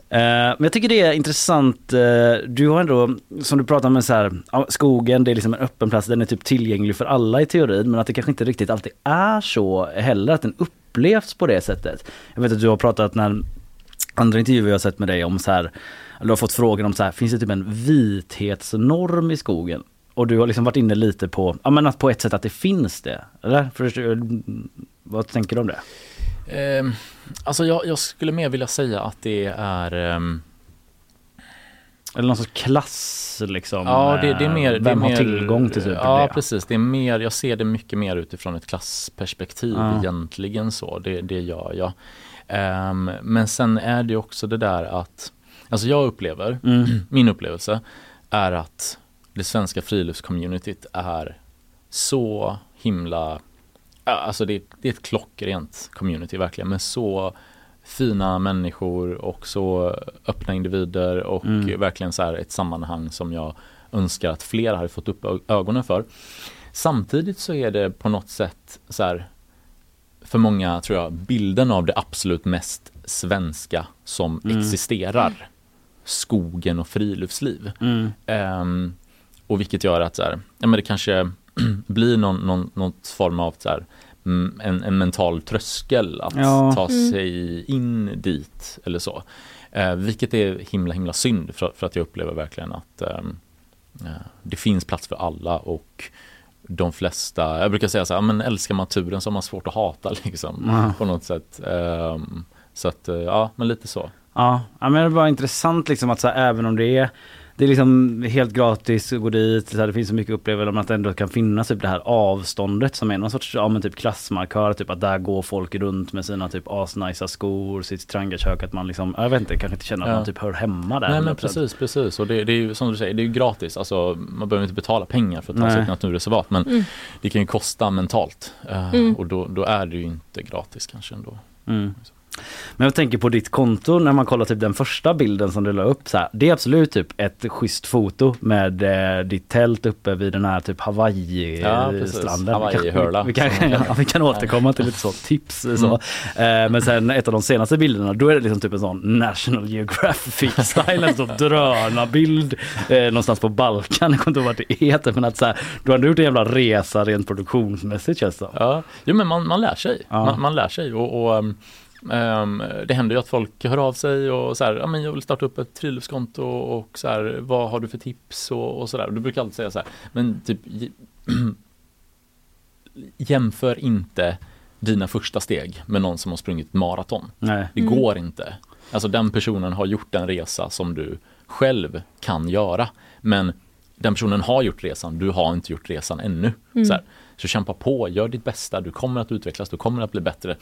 Men jag tycker det är intressant, du har ändå, som du pratar om, så här, skogen, det är liksom en öppen plats, den är typ tillgänglig för alla i teorin, men att det kanske inte riktigt alltid är så heller, att den upplevs på det sättet. Jag vet att du har pratat, när andra intervjuer jag har sett med dig, om så här, du har fått frågan om så här, finns det typ en vithetsnorm i skogen? Och du har liksom varit inne lite på, att på ett sätt att det finns det, eller? Vad tänker du om det? Jag skulle mer vilja säga att det är... eller någon sorts klass liksom. Ja, det är mer... Vem har tillgång till det? Ja, precis. Det är mer, jag ser det mycket mer utifrån ett klassperspektiv egentligen så. Det gör jag. Men sen är det också det där att... Alltså jag upplever, min upplevelse är att det svenska friluftscommunityt är så himla, alltså det är ett klockrent community verkligen, med så fina människor och så öppna individer och verkligen så här ett sammanhang som jag önskar att fler hade fått upp ögonen för. Samtidigt så är det på något sätt så här, för många tror jag, bilden av det absolut mest svenska som existerar, skogen och friluftsliv, och vilket gör att så här, det kanske blir någon form av så här, en mental tröskel att ta sig in dit eller så, vilket är himla synd, för att jag upplever verkligen att det finns plats för alla, och de flesta, jag brukar säga så här, älskar man naturen så har man svårt att hata liksom, på något sätt. Så att, lite så. Ja, men det var intressant liksom, att så här, även om det är liksom helt gratis att gå dit, så här, det finns så mycket upplevelser, om att det ändå kan finnas typ det här avståndet som är någon sorts typ klassmarkör, typ att där går folk runt med sina typ asnice skor, sitt trangerkök, att man liksom, jag vet inte, kanske inte känner att man typ hör hemma där. Nej men precis, och det är ju som du säger, det är ju gratis, alltså man behöver inte betala pengar för att ta sig ett naturreservat, men det kan ju kosta mentalt, och då är det ju inte gratis kanske ändå. Men jag tänker på ditt konto, när man kollar typ den första bilden som du la upp så här, det är absolut typ ett schysst foto med ditt tält uppe vid den här typ Hawaii-stranden. Vi kan återkomma till lite så tips så. Men sen ett av de senaste bilderna, då är det liksom typ en sån National Geographic-style, en sån drönarbild någonstans på Balkan, jag kommer inte ihåg vart det heter, men att så här, du har gjort en jävla resa rent produktionsmässigt, känns det. Ja, jo, men man lär sig. Man lär sig, och det händer ju att folk hör av sig och så här, jag vill starta upp ett friluftskonto och så här, vad har du för tips och så där. Och du brukar alltid säga så här, men typ jämför inte dina första steg med någon som har sprungit maraton. Nej. Det går inte. Alltså den personen har gjort en resa som du själv kan göra. Men den personen har gjort resan, du har inte gjort resan ännu. Mm. Så kämpa på, gör ditt bästa, du kommer att utvecklas, du kommer att bli bättre.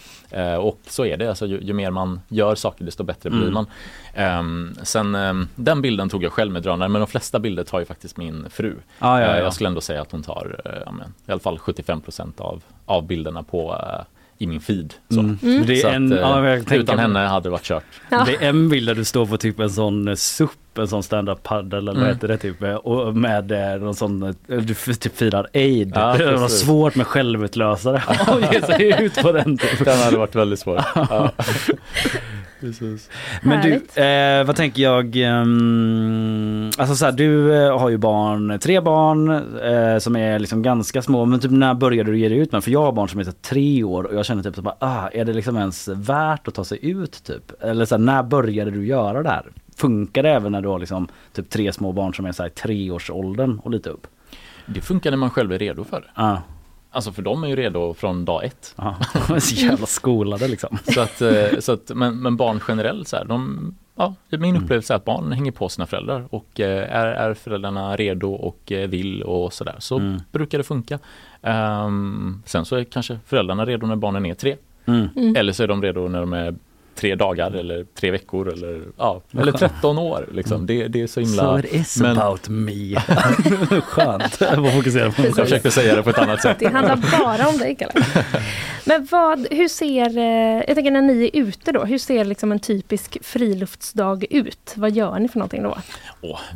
Och så är det, alltså, ju mer man gör saker desto bättre blir man. Den bilden tog jag själv med drönaren, men de flesta bilder tar ju faktiskt min fru. Jag skulle ändå säga att hon tar i alla fall 75% av bilderna på... i min feed. Så. Mm. Det är att, utan henne hade det varit kört. Ja. Det är en bild där du står på typ en sån SUP, en sån stand-up paddle eller vad heter det typ, och med någon sån, du typ firar aid. Ja, det var svårt med självutlösare. Jag ser ut på den. Den hade varit väldigt svår. Ja. Precis. Men härligt. Du, vad tänker jag, alltså så här, du har ju barn, 3 barn som är liksom ganska små, men typ när började du ge dig ut med? För jag har barn som är 3 år och jag känner typ så bara, är det liksom ens värt att ta sig ut typ? Eller så här, när började du göra det här? Funkar det även när du har liksom typ 3 små barn som är så här 3-årsåldern och lite upp? Det funkar när man själv är redo för det. Ja. Alltså för de är ju redo från dag 1. De är så jävla skolade liksom. Så att, men barn generellt så här, min upplevelse är att barn hänger på sina föräldrar och är föräldrarna redo och vill och sådär. Så brukar det funka. Sen så är kanske föräldrarna redo när barnen är 3. Mm. Eller så är de redo när de är 3 dagar eller 3 veckor eller, eller 13 år. Liksom. Det är så himla... So it is about me. Skönt. Jag försökte säga det på ett annat sätt. Det handlar bara om dig, Kalle. Men hur ser... Jag tänker när ni är ute då, hur ser liksom en typisk friluftsdag ut? Vad gör ni för någonting då?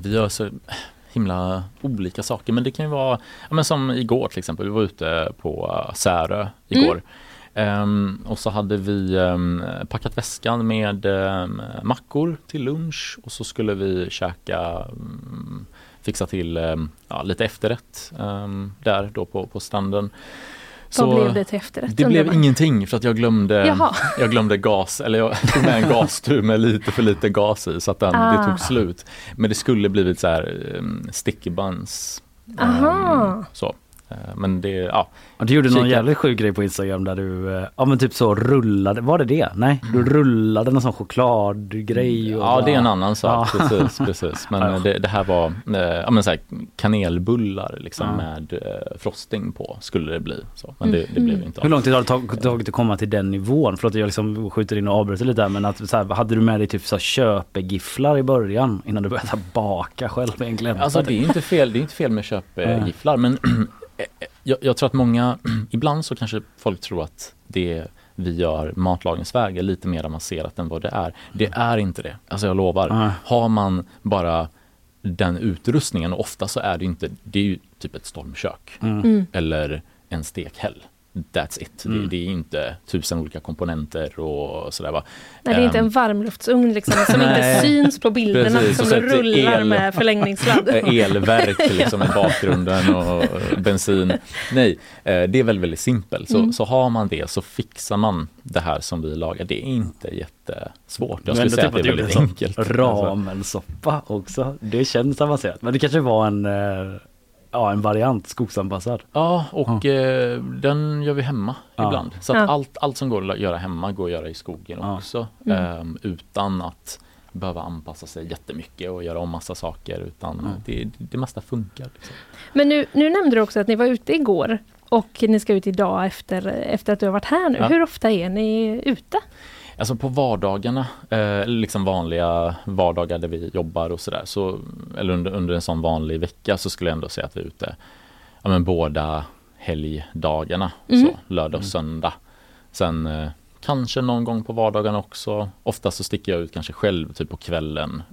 Vi gör så himla olika saker. Men det kan ju vara... men som igår till exempel. Vi var ute på Särö igår. Och så hade vi packat väskan med mackor till lunch och så skulle vi käka, fixa till lite efterrätt där då på stranden. Vad blev det till efterrätt? Det blev ingenting för att jag glömde gas, eller jag tog med en gastur med lite för lite gas i så att det tog slut. Men det skulle blivit så här sticky buns. Så. Men det, du gjorde någon jävligt sjuk grej på Instagram där du typ så rullade, var det det? Nej, du rullade någon sån chokladgrej och det är en annan sak, precis. Men det här var så här kanelbullar liksom med frosting på skulle det bli så, men det blev inte av. Hur lång tid har det tagit att komma till den nivån? Förlåt, jag liksom skjuter in och avbryter lite där, men att så här, hade du med dig typ så köpegifflar i början innan du började baka själv egentligen? Alltså det är inte fel med köpegifflar, men jag tror att många, ibland så kanske folk tror att det vi gör matlagningsväg är lite mer avancerat än vad det är. Det är inte det. Alltså jag lovar. Har man bara den utrustningen, och ofta så är det inte, det är ju typ ett stormkök eller en stekhäll. That's it. Det är inte 1000 olika komponenter och sådär va. Nej, det är inte en varmluftsugn liksom, som inte syns på bilderna. Precis, som rullar med förlängningssladd. Elverk liksom i bakgrunden och bensin. Nej, det är väldigt simpelt. Så har man det så fixar man det här som vi lagar. Det är inte jättesvårt. Jag skulle säga att det är väldigt enkelt. Ramensoppa också. Det känns avancerat. Men det kanske var en variant skogsanpassad. Ja, och den gör vi hemma ibland. Så att allt som går att göra hemma går att göra i skogen också. Utan att behöva anpassa sig jättemycket och göra om massa saker. Utan det mesta funkar. Liksom. Men nu nämnde du också att ni var ute igår. Och ni ska ut idag efter att du har varit här nu. Ja. Hur ofta är ni ute? Alltså på vardagarna, liksom vanliga vardagar där vi jobbar och sådär, så, eller under en sån vanlig vecka så skulle jag ändå säga att vi är ute båda helgdagarna, så lördag och söndag. Sen kanske någon gång på vardagarna också. Ofta så sticker jag ut kanske själv typ på kvällen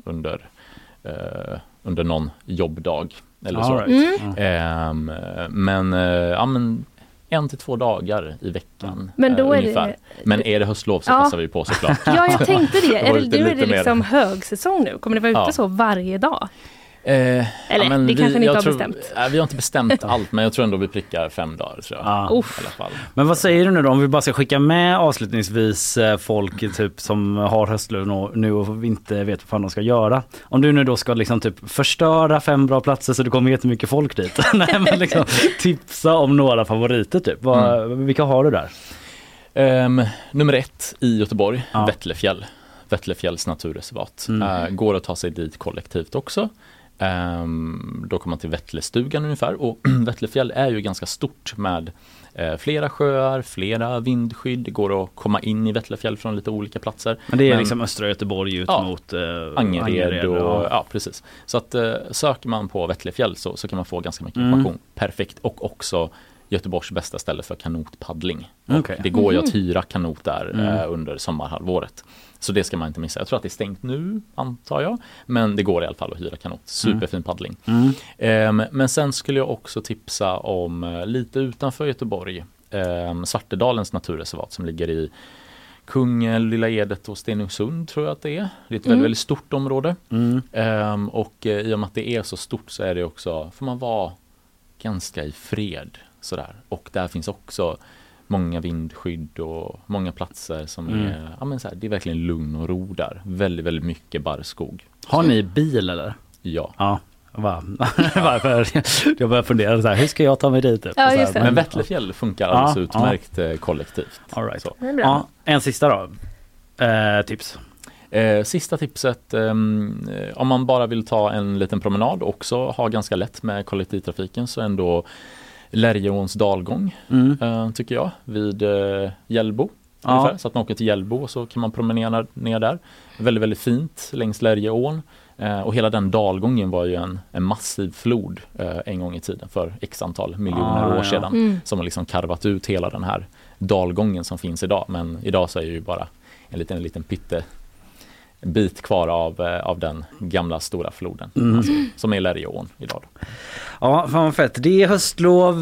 under någon jobbdag eller så. Men 1 till 2 dagar i veckan ungefär. Men är det höstlov så passar vi på såklart. Ja, jag tänkte det. Nu är det liksom högsäsong nu. Kommer det vara ute så varje dag? Det kanske ni inte har bestämt. Vi har inte bestämt allt, men jag tror ändå vi prickar 5 dagar tror jag, i alla fall. Men vad säger du nu då? Om vi bara ska skicka med avslutningsvis folk typ, som har höstlov nu och inte vet vad de ska göra. Om du nu då ska liksom, typ, förstöra 5 bra platser så det kommer jättemycket folk dit. Nej, men liksom, tipsa om några favoriter typ. Vilka har du där? 1 i Göteborg, Vätlefjäll. Vätlefjälls naturreservat. Går att ta sig dit kollektivt också. Då kommer man till Vätlestugan ungefär. Och Vätlefjäll är ju ganska stort med flera sjöar, flera vindskydd. Det går att komma in i Vätlefjäll från lite olika platser. Men det är liksom östra Göteborg ut mot Angered. Och, ja, precis. Så att, söker man på Vätlefjäll så kan man få ganska mycket information. Perfekt. Och också Göteborgs bästa ställe för kanotpaddling. Okay. Det går ju att hyra kanot där under sommarhalvåret. Så det ska man inte missa. Jag tror att det är stängt nu, antar jag. Men det går i alla fall att hyra kanot. Superfin paddling. Men sen skulle jag också tipsa om lite utanför Göteborg. Svartedalens naturreservat som ligger i Kungälv, Lilla Edet och Stenungsund tror jag att det är. Det är ett väldigt stort område. Och i och med att det är så stort så är det också, får man vara ganska i fred. Sådär. Och där finns också många vindskydd och många platser som är, ja men så här, det är verkligen lugn och ro där. Väldigt, väldigt mycket barrskog. Har ni bil eller? Ja. Jag började fundera så här, hur ska jag ta mig dit? Men Vätlefjäll funkar alldeles utmärkt kollektivt. All right. Så. En sista då. Tips. Sista tipset, om man bara vill ta en liten promenad också, ha ganska lätt med kollektivtrafiken så ändå Lärjeåns dalgång tycker jag vid Hjälbo ungefär, så att man åker till Hjälbo och så kan man promenera ner där. Väldigt, väldigt fint längs Lärjeån och hela den dalgången var ju en massiv flod en gång i tiden för x antal miljoner år sedan som har liksom karvat ut hela den här dalgången som finns idag, men idag så är ju bara en liten pytte bit kvar av den gamla stora floden som är Lärjeån idag. Ja, fan vad fett. Det är höstlov.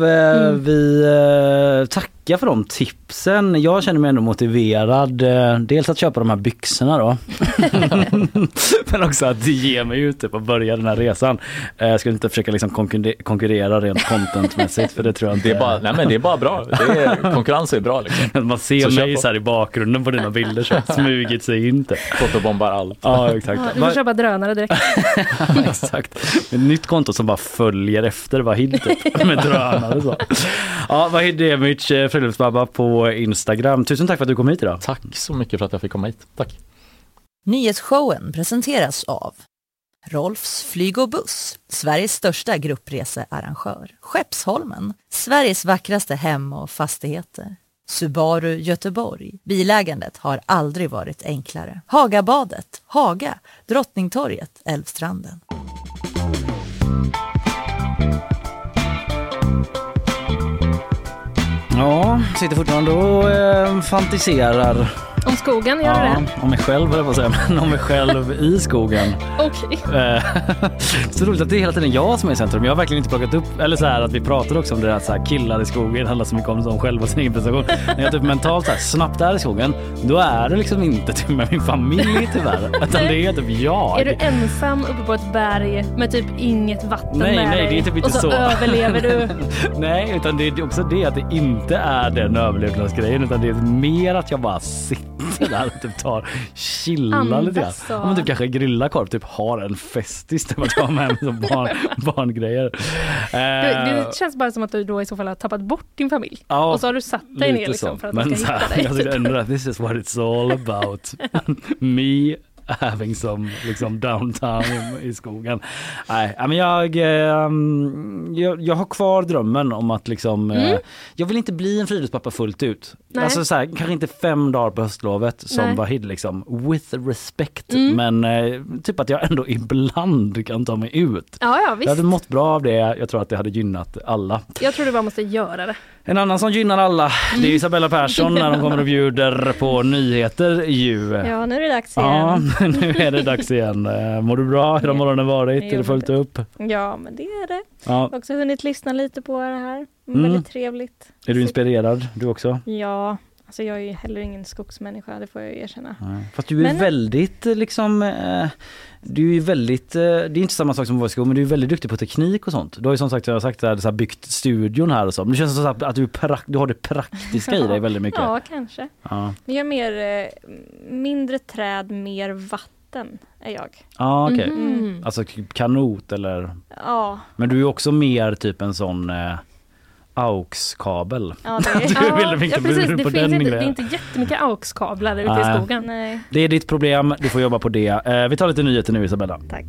Vi tackar för de tipsen. Jag känner mig ändå motiverad. Dels att köpa de här byxorna då. Men också att ge mig ut på att börja den här resan. Jag skulle inte försöka liksom konkurrera rent contentmässigt för det tror jag inte. Det är bara bra. Konkurrens är bra liksom. Man ser så mig så här i bakgrunden på dina bilder så smugit sig inte. Fotobombar allt. Ja, exakt. Du får köpa drönare direkt. Exakt. Ett nytt konto som bara följer efter Vahid typ, med drönare så. Ja, Vahid Demic, friluftsbaba på Instagram. Tusen tack för att du kom hit idag. Tack så mycket för att jag fick komma hit. Tack. Nyhetsshowen presenteras av Rolfs flyg och buss, Sveriges största gruppresearrangör. Skeppsholmen, Sveriges vackraste hem och fastigheter. Subaru Göteborg. Bilägandet har aldrig varit enklare. Hagabadet, Haga, Drottningtorget, Älvstranden. Ja, sitter fortfarande och fantiserar. Om skogen gör det? Om mig själv, höll jag på att säga. Men om mig själv i skogen. Okej. Så roligt att det är hela tiden jag som är i centrum. Jag har verkligen inte plockat upp, eller så här att vi pratar också om det där så här, killar i skogen. Det handlar så mycket om dem själva och sin egen prestation. När jag typ mentalt så här, snabbt är i skogen, då är det liksom inte typ med min familj tyvärr. Utan det är typ jag. Är du ensam uppe på ett berg med typ inget vatten med dig? Nej, det är typ inte så. Och så överlever du? Nej, utan det är också det att det inte är den överlevnadsgrejen. Utan det är mer att jag bara sitter där och typ tar chilla lite grann. Om man typ kanske grillar korv, typ har en festis där man tar med som barngrejer. Det känns bara som att du då i så fall har tappat bort din familj. Ja, och så har du satt dig ner liksom, för att du ska hitta dig. Jag tycker ändå att this is what it's all about. Me having some liksom, downtime i skogen. Nej, men jag har kvar drömmen om att liksom jag vill inte bli en friluftspappa fullt ut. Nej. Alltså så här, kanske inte 5 dagar på höstlovet som Vahid liksom with respect, men typ att jag ändå ibland kan ta mig ut. Ja, visst. Jag hade mått bra av det. Jag tror att det hade gynnat alla. Jag tror du bara måste göra det. En annan som gynnar alla, det är Isabella Persson när de kommer och bjuder på nyheter ju. Ja, nu är det dags igen. Ja, nu är det dags igen. Mår du bra? Hur har morgonen varit? Är det fullt upp? Ja, men det är det. Ja. Också hunnit lyssna lite på det här. Väldigt trevligt. Är du inspirerad? Du också? Ja, alltså jag är ju heller ingen skogsmänniska, det får jag ju erkänna. Nej. Fast du är väldigt liksom... Du är ju väldigt, det är inte samma sak som vår skola, men du är väldigt duktig på teknik och sånt. Du har ju som sagt, jag har sagt att du har byggt studion här och så. Men det känns som att du har det praktiska i dig väldigt mycket. Ja, kanske. Ja. Jag är mindre träd, mer vatten är jag. Ja, okej. Okay. Alltså kanot eller... Ja. Men du är också mer typ en sån... AUX-kabel. Ja, du ville mycket bli på den grejen. Det är inte jättemycket AUX-kablar ute i skogen. Nej. Det är ditt problem, du får jobba på det. Vi tar lite nyheter nu, Isabella. Tack.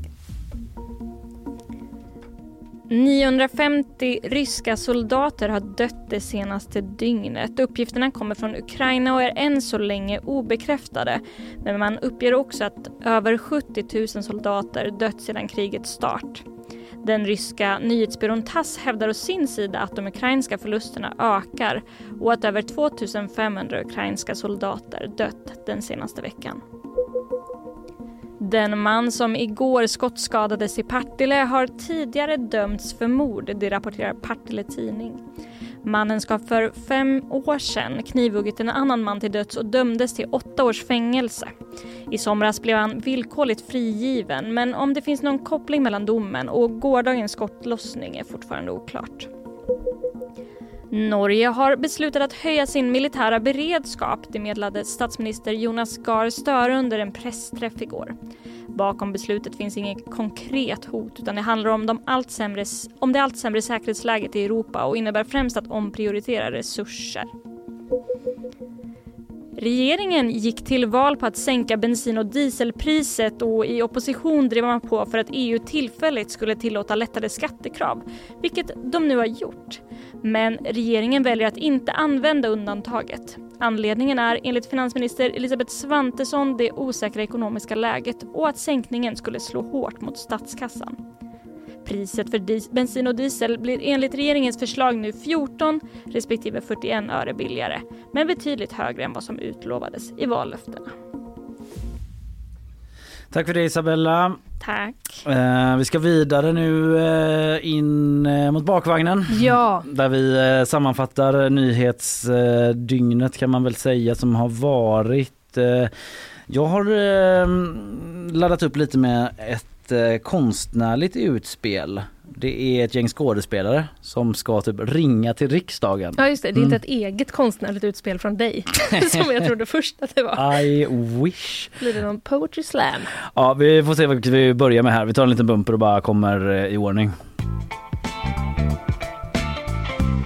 950 ryska soldater har dött det senaste dygnet. Uppgifterna kommer från Ukraina och är än så länge obekräftade. Men man uppger också att över 70 000 soldater dött sedan krigets start. Den ryska nyhetsbyrån TASS hävdar å sin sida att de ukrainska förlusterna ökar och att över 2500 ukrainska soldater dött den senaste veckan. Den man som igår skottskadades i Partille har tidigare dömts för mord, det rapporterar Partille tidning. Mannen ska för 5 år sedan knivhuggit en annan man till döds och dömdes till 8 års fängelse. I somras blev han villkorligt frigiven, men om det finns någon koppling mellan domen och gårdagens skottlossning är fortfarande oklart. Norge har beslutat att höja sin militära beredskap, det meddelade statsminister Jonas Gahr Støre under en pressträff igår. Bakom beslutet finns inget konkret hot, utan det handlar om det allt sämre säkerhetsläget i Europa och innebär främst att omprioritera resurser. Regeringen gick till val på att sänka bensin- och dieselpriset och i opposition drev man på för att EU tillfälligt skulle tillåta lättade skattekrav, vilket de nu har gjort. Men regeringen väljer att inte använda undantaget. Anledningen är enligt finansminister Elisabeth Svantesson det osäkra ekonomiska läget och att sänkningen skulle slå hårt mot statskassan. Priset för bensin och diesel blir enligt regeringens förslag nu 14 respektive 41 öre billigare, men betydligt högre än vad som utlovades i vallöftena. Tack för det, Isabella. Tack. Vi ska vidare nu in mot bakvagnen. Ja. Där vi sammanfattar nyhetsdygnet kan man väl säga som har varit. Jag har laddat upp lite med ett konstnärligt utspel. Det är ett gäng skådespelare som ska typ ringa till riksdagen. Ja just det, det är inte ett eget konstnärligt utspel från dig som jag trodde först att det var. I wish. Blir det någon poetry slam? Ja, vi får se vad vi börjar med här. Vi tar en liten bumper och bara kommer i ordning.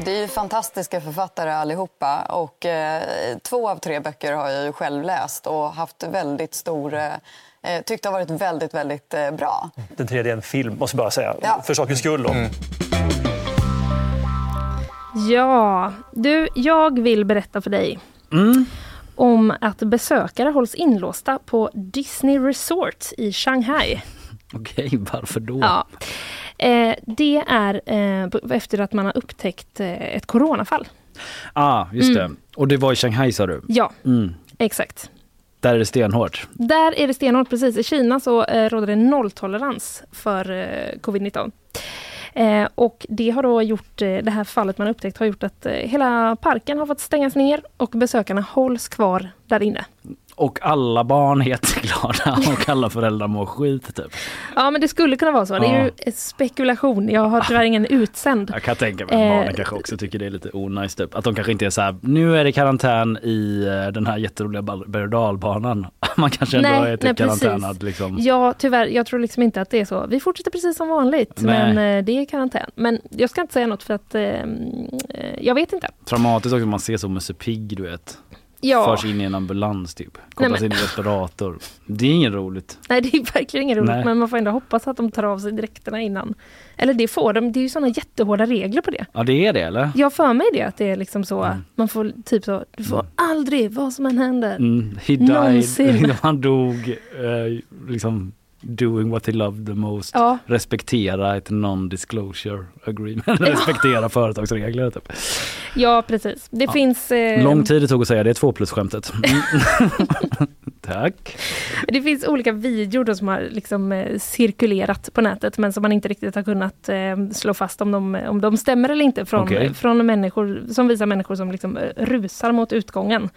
Det är ju fantastiska författare allihopa och 2 av 3 böcker har jag ju själv läst och haft väldigt stor... tyckte har varit väldigt, väldigt bra. Den tredje är en film, måste jag bara säga. Ja. För sakens skull då. Mm. Ja, du, jag vill berätta för dig om att besökare hålls inlåsta på Disney Resort i Shanghai. Okej, varför då? Ja. Det är efter att man har upptäckt ett coronafall. Just det. Och det var i Shanghai, sa du? Ja, exakt. Där är det stenhårt. Där är det stenhårt, precis. I Kina så råder det nolltolerans för covid-19. Och det har då gjort, det här fallet man upptäckt har gjort att hela parken har fått stängas ner och besökarna hålls kvar där inne. Och alla barn är jätteglada och alla föräldrar mår skit typ. Ja, men det skulle kunna vara så. Det är ju spekulation. Jag har tyvärr ingen utsänd. Jag kan tänka mig att barnen kanske också tycker det är lite onajs typ. Att de kanske inte är så här, nu är det karantän i den här jätteroliga berg-och-dalbanan. Man kanske ändå är typ karantänad liksom. Ja, tyvärr. Jag tror liksom inte att det är så. Vi fortsätter precis som vanligt, men det är karantän. Men jag ska inte säga något för att jag vet inte. Traumatiskt också, man ser så Musse Pigg, du vet. Ja. Förs in i en ambulans typ. Kopplas in i respirator. Det är inget roligt. Nej, det är verkligen inget roligt. Men man får ändå hoppas att de tar av sig dräkterna innan. Eller det får de. Det är ju sådana jättehårda regler på det. Ja, det är det, eller? Jag för mig det, att det är liksom så. Mm. Man får typ så, du får aldrig vad som än händer. He died. Någonsin. Han dog liksom doing what he loved the most. Ja. Respektera ett non-disclosure agreement. Respektera företagsregler typ. Ja, precis. Det finns... Lång tid det tog att säga, det är 2-plus-skämtet. Tack. Det finns olika videor då som har liksom cirkulerat på nätet men som man inte riktigt har kunnat slå fast om de stämmer eller inte från människor som visar människor som liksom rusar mot utgången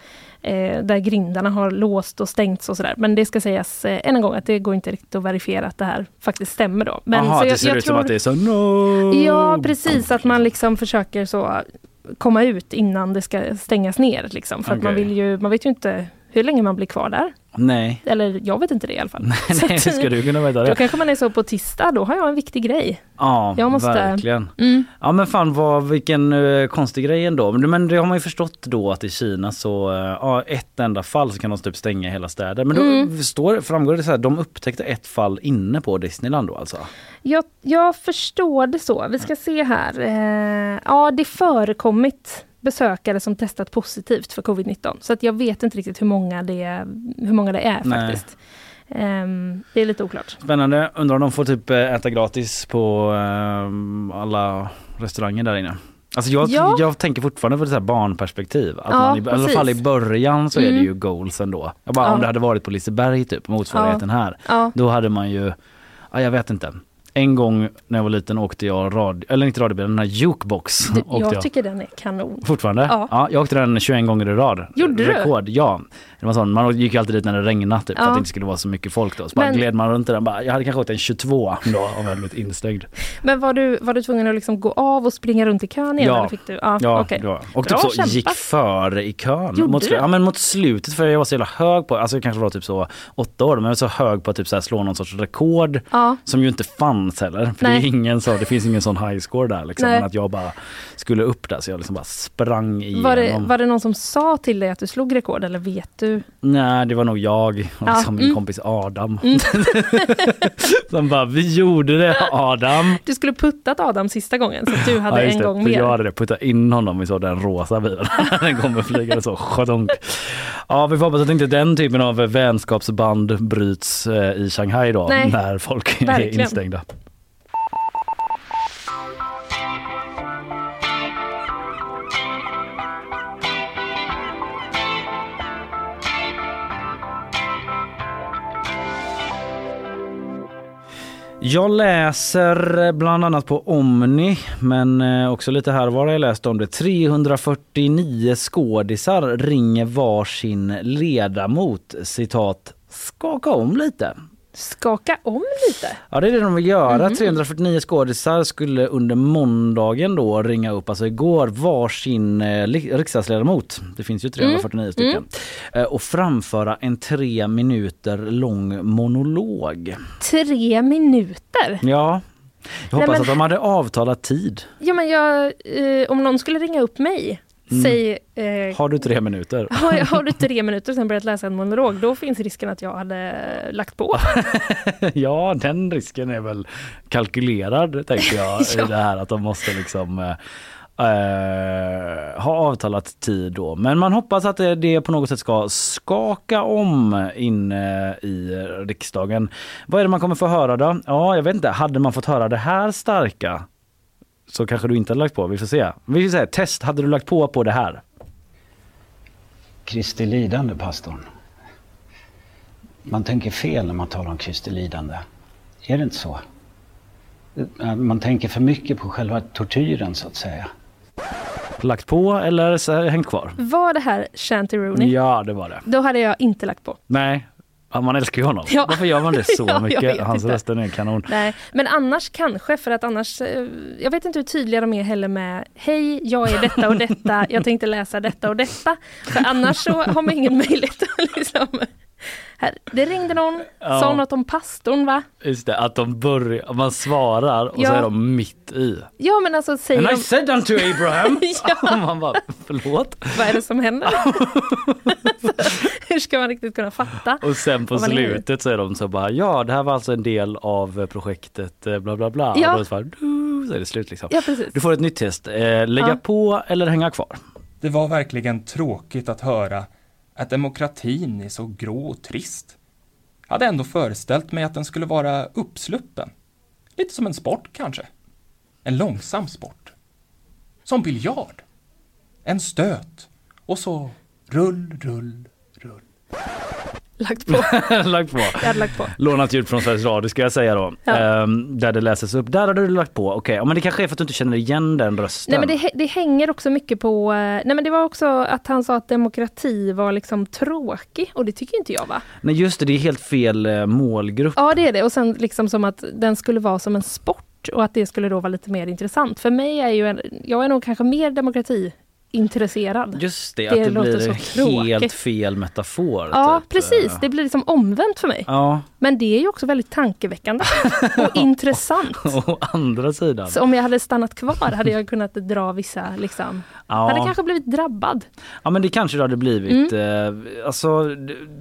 där grindarna har låst och stängts och sådär. Men det ska sägas än en gång att det går inte riktigt att verifiera att det här faktiskt stämmer då. Men aha, så det ser ut som att det är så no! Ja, precis. Att man liksom försöker så komma ut innan det ska stängas ner liksom. För att man vet ju inte hur länge man blir kvar där. Nej. Eller jag vet inte det i alla fall. Nej, det ska du kunna veta det. Då kanske man är så på tisdag, då har jag en viktig grej. Ja, jag måste... verkligen. Mm. Ja, men fan, vilken konstig grej ändå. Men det har man ju förstått då att i Kina så, ja, ett enda fall så kan de typ stänga hela städer. Men då framgår det så här, de upptäckte ett fall inne på Disneyland då alltså. Jag förstår det så. Vi ska se här. Ja, det förekommit besökare som testat positivt för covid-19. Så att jag vet inte riktigt hur många det är faktiskt. Det är lite oklart. Spännande. Undrar om de får typ äta gratis på alla restauranger där inne. Alltså jag tänker fortfarande på det här barnperspektiv. Att man i alla fall i början så är det ju goals ändå. Jag bara, om det hade varit på Liseberg typ, motsvarigheten här. Ja. Då hade man ju, ja, jag vet inte. En gång när jag var liten åkte jag den här jukebox. Jag tycker den är kanon. Fortfarande? Ja, jag åkte den 21 gånger i rad. Gjorde rekord, du? Ja. Det var sån, man gick ju alltid dit när det regnade typ, för att det inte skulle vara så mycket folk då. Så bara gled man runt i den. Bara, jag hade kanske åkt en 22 då, om jag hade blivit instängd. Men var du tvungen att liksom gå av och springa runt i kön igen? Ja. Fick du? Ja. Och typ så gick före i kön. Gjorde du? Ja, men mot slutet, för jag var så jävla hög på, alltså jag kanske var typ så 8 år, men jag var så hög på att typ så här slå någon sorts rekord som ju inte fanns heller, för det finns ingen sån high score där liksom, men att jag bara skulle upp där, så jag liksom bara sprang igenom. Var det någon som sa till dig att du slog rekord, eller vet du? Nej, det var nog jag och min kompis Adam som bara, vi gjorde det, Adam. Du skulle puttat Adam sista gången, så att du hade en gång mer. Jag hade det, puttat in honom i så den rosa bilen den kommer flyga så skönt. Ja, vi får hoppas att inte den typen av vänskapsband bryts i Shanghai då, när folk verkligen är instängda. Jag läser bland annat på Omni, men också lite här var jag läste om det. 349 skådisar ringer varsin ledamot, citat, skaka om lite. Skaka om lite? Ja, det är det de vill göra. 349 skådisar skulle under måndagen då ringa upp, alltså igår, varsin riksdagsledamot. Det finns ju 349 stycken. Och framföra en 3 minuter lång monolog. 3 minuter? Ja. Jag hoppas att de hade avtalat tid. Ja, men om någon skulle ringa upp mig... Säg, har du 3 minuter? Har du 3 minuter och sen börjat läsa en monolog, då finns risken att jag hade lagt på. Ja, den risken är väl kalkylerad, tänker jag. I det här att de måste liksom ha avtalat tid då. Men man hoppas att det på något sätt ska skaka om inne i riksdagen. Vad är det man kommer få höra då? Ja, jag vet inte. Hade man fått höra det här starka, så kanske du inte har lagt på. Vi får se. Vi får se. Test. Hade du lagt på det här? Kristi lidande, pastorn. Man tänker fel när man talar om Kristi lidande. Är det inte så? Man tänker för mycket på själva tortyren, så att säga. Lagt på eller så här, hängt kvar? Var det här Shanty Rooney? Ja, det var det. Då hade jag inte lagt på. Nej. Man älskar ju honom. Ja. Varför gör man det så mycket? Hans röst är en kanon. Nej, men annars kanske, för att annars... Jag vet inte hur tydliga de är heller med hej, jag är detta och detta, jag tänkte läsa detta och detta. För annars så har man ingen möjlighet att liksom... Här, det ringde någon, sa något om pastorn, va? Just det, att de börjar, man svarar och så är de mitt i. Ja, men alltså säger de... I said unto Abraham. Man bara, förlåt. Vad är det som händer? Alltså, hur ska man riktigt kunna fatta? Och sen på slutet så är de så bara, det här var alltså en del av projektet, bla bla bla. Ja. Och då så är det slut liksom. Ja, precis. Du får ett nytt test. Lägga på eller hänga kvar. Det var verkligen tråkigt att höra att demokratin är så grå och trist. Jag hade ändå föreställt mig att den skulle vara uppsluppen. Lite som en sport kanske. En långsam sport. Som biljard. En stöt. Och så rull, rull, rull. Lagt på. Jag hade lagt på. Lånat ljud från Sveriges Radio, ska jag säga då. Ja. Där det läses upp. Där har du lagt på. Okej, men det kanske är för att du inte känner igen den rösten. Nej, men det hänger också mycket på... Nej, men det var också att han sa att demokrati var liksom tråkig. Och det tycker inte jag, va? Nej, just det. Det är helt fel målgrupp. Ja, det är det. Och sen liksom som att den skulle vara som en sport. Och att det skulle då vara lite mer intressant. För mig är jag nog kanske mer demokrati intresserad. Just det, att det blir helt fel metafor. Ja, typ. Precis. Det blir liksom omvänt för mig. Ja. Men det är ju också väldigt tankeväckande och intressant. Å andra sidan. Så om jag hade stannat kvar hade jag kunnat dra vissa, liksom. Ja. Hade kanske blivit drabbad. Ja, men det kanske det hade blivit. Mm. Alltså,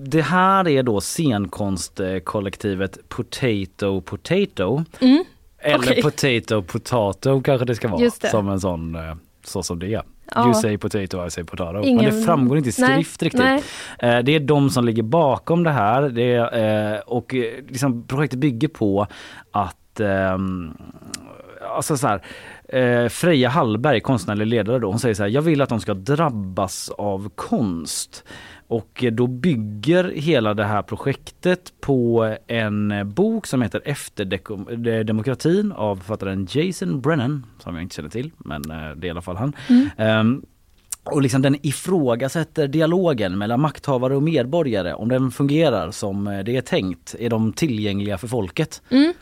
det här är då scenkonstkollektivet Potato Potato. Mm. Eller okay. Potato Potato kanske det ska vara. Just det. Som en sån, så som det är. Ja. You say potato, I say potato. Ingen... Men det framgår inte i skrift riktigt. Nej. Det är de som ligger bakom det här. Det är, och liksom, projektet bygger på att alltså så här, Freja Hallberg, konstnärlig ledare då, hon säger så här: jag vill att de ska drabbas av konst. Och då bygger hela det här projektet på en bok som heter Efter demokratin av författaren Jason Brennan, som jag inte känner till, men det är i alla fall han. Och liksom den ifrågasätter dialogen mellan makthavare och medborgare, om den fungerar som det är tänkt. Är de tillgängliga för folket? Mm.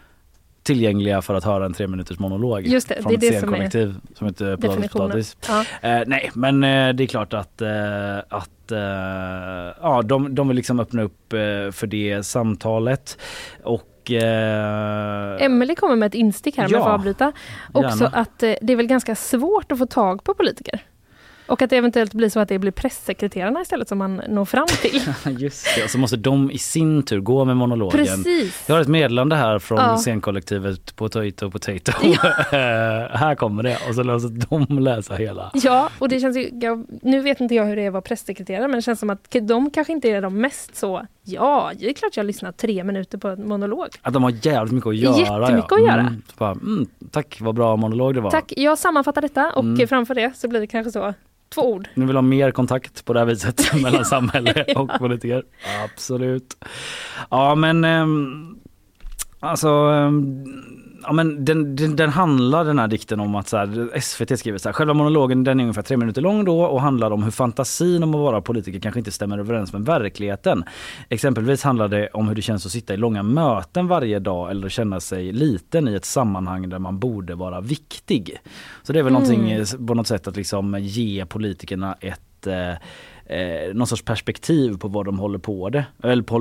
Tillgängliga för att höra en 3 minuters monolog. Just det, från det är ett scenkollektiv som heter Potatis. Ja. Nej, men det är klart att, ja, de vill liksom öppna upp för det samtalet. Och Emelie kommer med ett instick här, om jag får avbryta. Också gärna. Att det är väl ganska svårt att få tag på politiker. Och att det eventuellt blir så att det blir presssekreterarna istället som man når fram till. Just det, och så måste de i sin tur gå med monologen. Precis. Jag har ett meddelande här från scenkollektivet Potato Potato. Ja. Här kommer det, och så låter de läsa hela. Ja, och det känns ju, nu vet inte jag hur det är att vara presssekreterare, men det känns som att de kanske inte är de mest så, ja, det är klart jag lyssnar 3 minuter på en monolog. Att de har jävligt mycket att göra. Jättemycket att göra. Bara, tack, vad bra monolog det var. Tack, jag sammanfattar detta och framför det så blir det kanske så 2 ord. Nu vill ha mer kontakt på det här viset mellan samhälle och politiker. Absolut. Ja, men alltså ja, men den handlar, den här dikten, om att så här, SVT skriver så här: själva monologen, den är ungefär 3 minuter lång då, och handlar om hur fantasin om att vara politiker kanske inte stämmer överens med verkligheten. Exempelvis handlar det om hur det känns att sitta i långa möten varje dag eller känna sig liten i ett sammanhang där man borde vara viktig. Så det är väl någonting på något sätt att liksom ge politikerna ett någon sorts perspektiv på vad de håller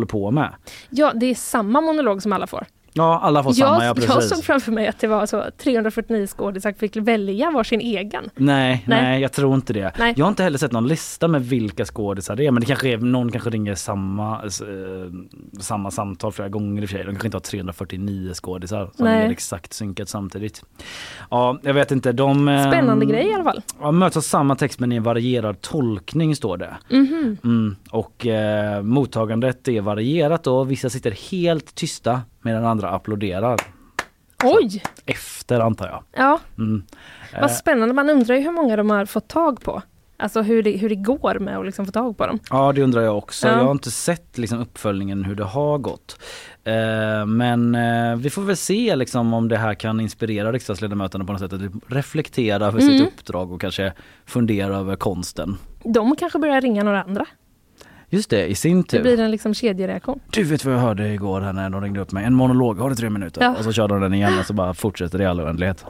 på med. Ja, det är samma monolog som alla får. Ja, alla får samma, ja, precis. Jag såg framför mig att det var så 349 skådespelare fick välja var sin egen. Nej, jag tror inte det. Nej. Jag har inte heller sett någon lista med vilka skådespelare det är, men det kanske är, någon kanske ringer samma samtal flera gånger i och för sig. De kanske inte har 349 skådespelare som är exakt synkat samtidigt. Ja, jag vet inte. Spännande grej i alla fall. Ja, möts av samma text men i en varierad tolkning, står det. Mm-hmm. Och mottagandet är varierat då. Vissa sitter helt tysta medan andra applåderar. Oj! Så, efter, antar jag. Ja. Vad spännande. Man undrar ju hur många de har fått tag på. Alltså hur det går med att liksom få tag på dem. Ja, det undrar jag också. Jag har inte sett liksom uppföljningen hur det har gått. Men vi får väl se liksom om det här kan inspirera riksdagsledamöterna på något sätt. Att reflektera över sitt uppdrag och kanske fundera över konsten. De kanske börjar ringa några andra. Just det, i sin tur. Det blir en liksom kedjereaktion. Du vet vad jag hörde igår här när de ringde upp mig. En monolog, har du 3 minuter? Ja. Och så körde de den igen och så bara fortsätter det i all oändlighet.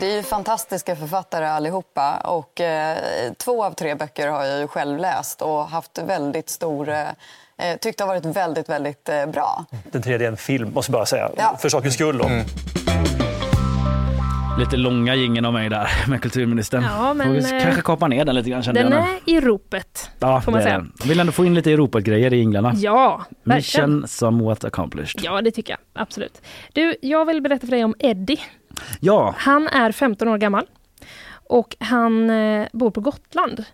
Det är ju fantastiska författare allihopa, och 2 av 3 böcker har jag ju själv läst och haft väldigt stor... tyckte har varit väldigt, väldigt bra. Den tredje är en film, måste jag bara säga. Ja. För sakens skull då. Lite långa gingen av mig där med kulturministern. Ja, men kanske kapa ner den lite grann. Den är i ropet, får man säga. Jag vill ändå få in lite i ropet-grejer i inglarna. Ja, verkligen. Mission somewhat accomplished. Ja, det tycker jag. Absolut. Du, jag vill berätta för dig om Eddie. Ja. Han är 15 år gammal och han bor på Gotland.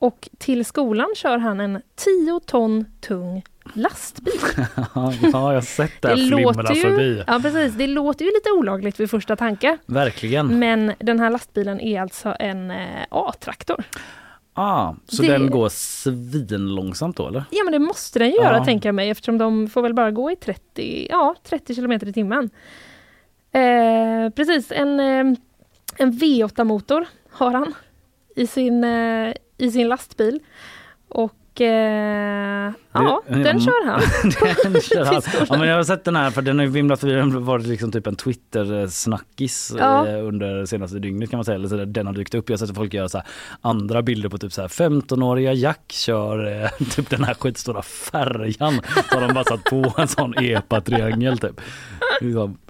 Och till skolan kör han en 10 ton tung lastbil. Ja, jag har sett det flimra förbi. Ja, precis. Det låter ju lite olagligt vid första tanke. Verkligen. Men den här lastbilen är alltså en A-traktor. Ah, så den går svinlångsamt då, eller? Ja, men det måste den ju göra, tänker jag mig. Eftersom de får väl bara gå i 30 kilometer i timmen. Precis, en V8-motor har han i sin lastbil. Och Ja, den kör han. Den kör han. Ja, men jag har sett den här, för den har ju vimlat förbi. Den har varit liksom typ en Twitter-snackis under senaste dygnet, kan man säga. Eller så där, den har dykt upp. Jag har sett att folk gör så här andra bilder på typ så här 15-åriga Jack kör typ den här skitstora färjan. Så har de bara satt på en sån epa-triangel typ.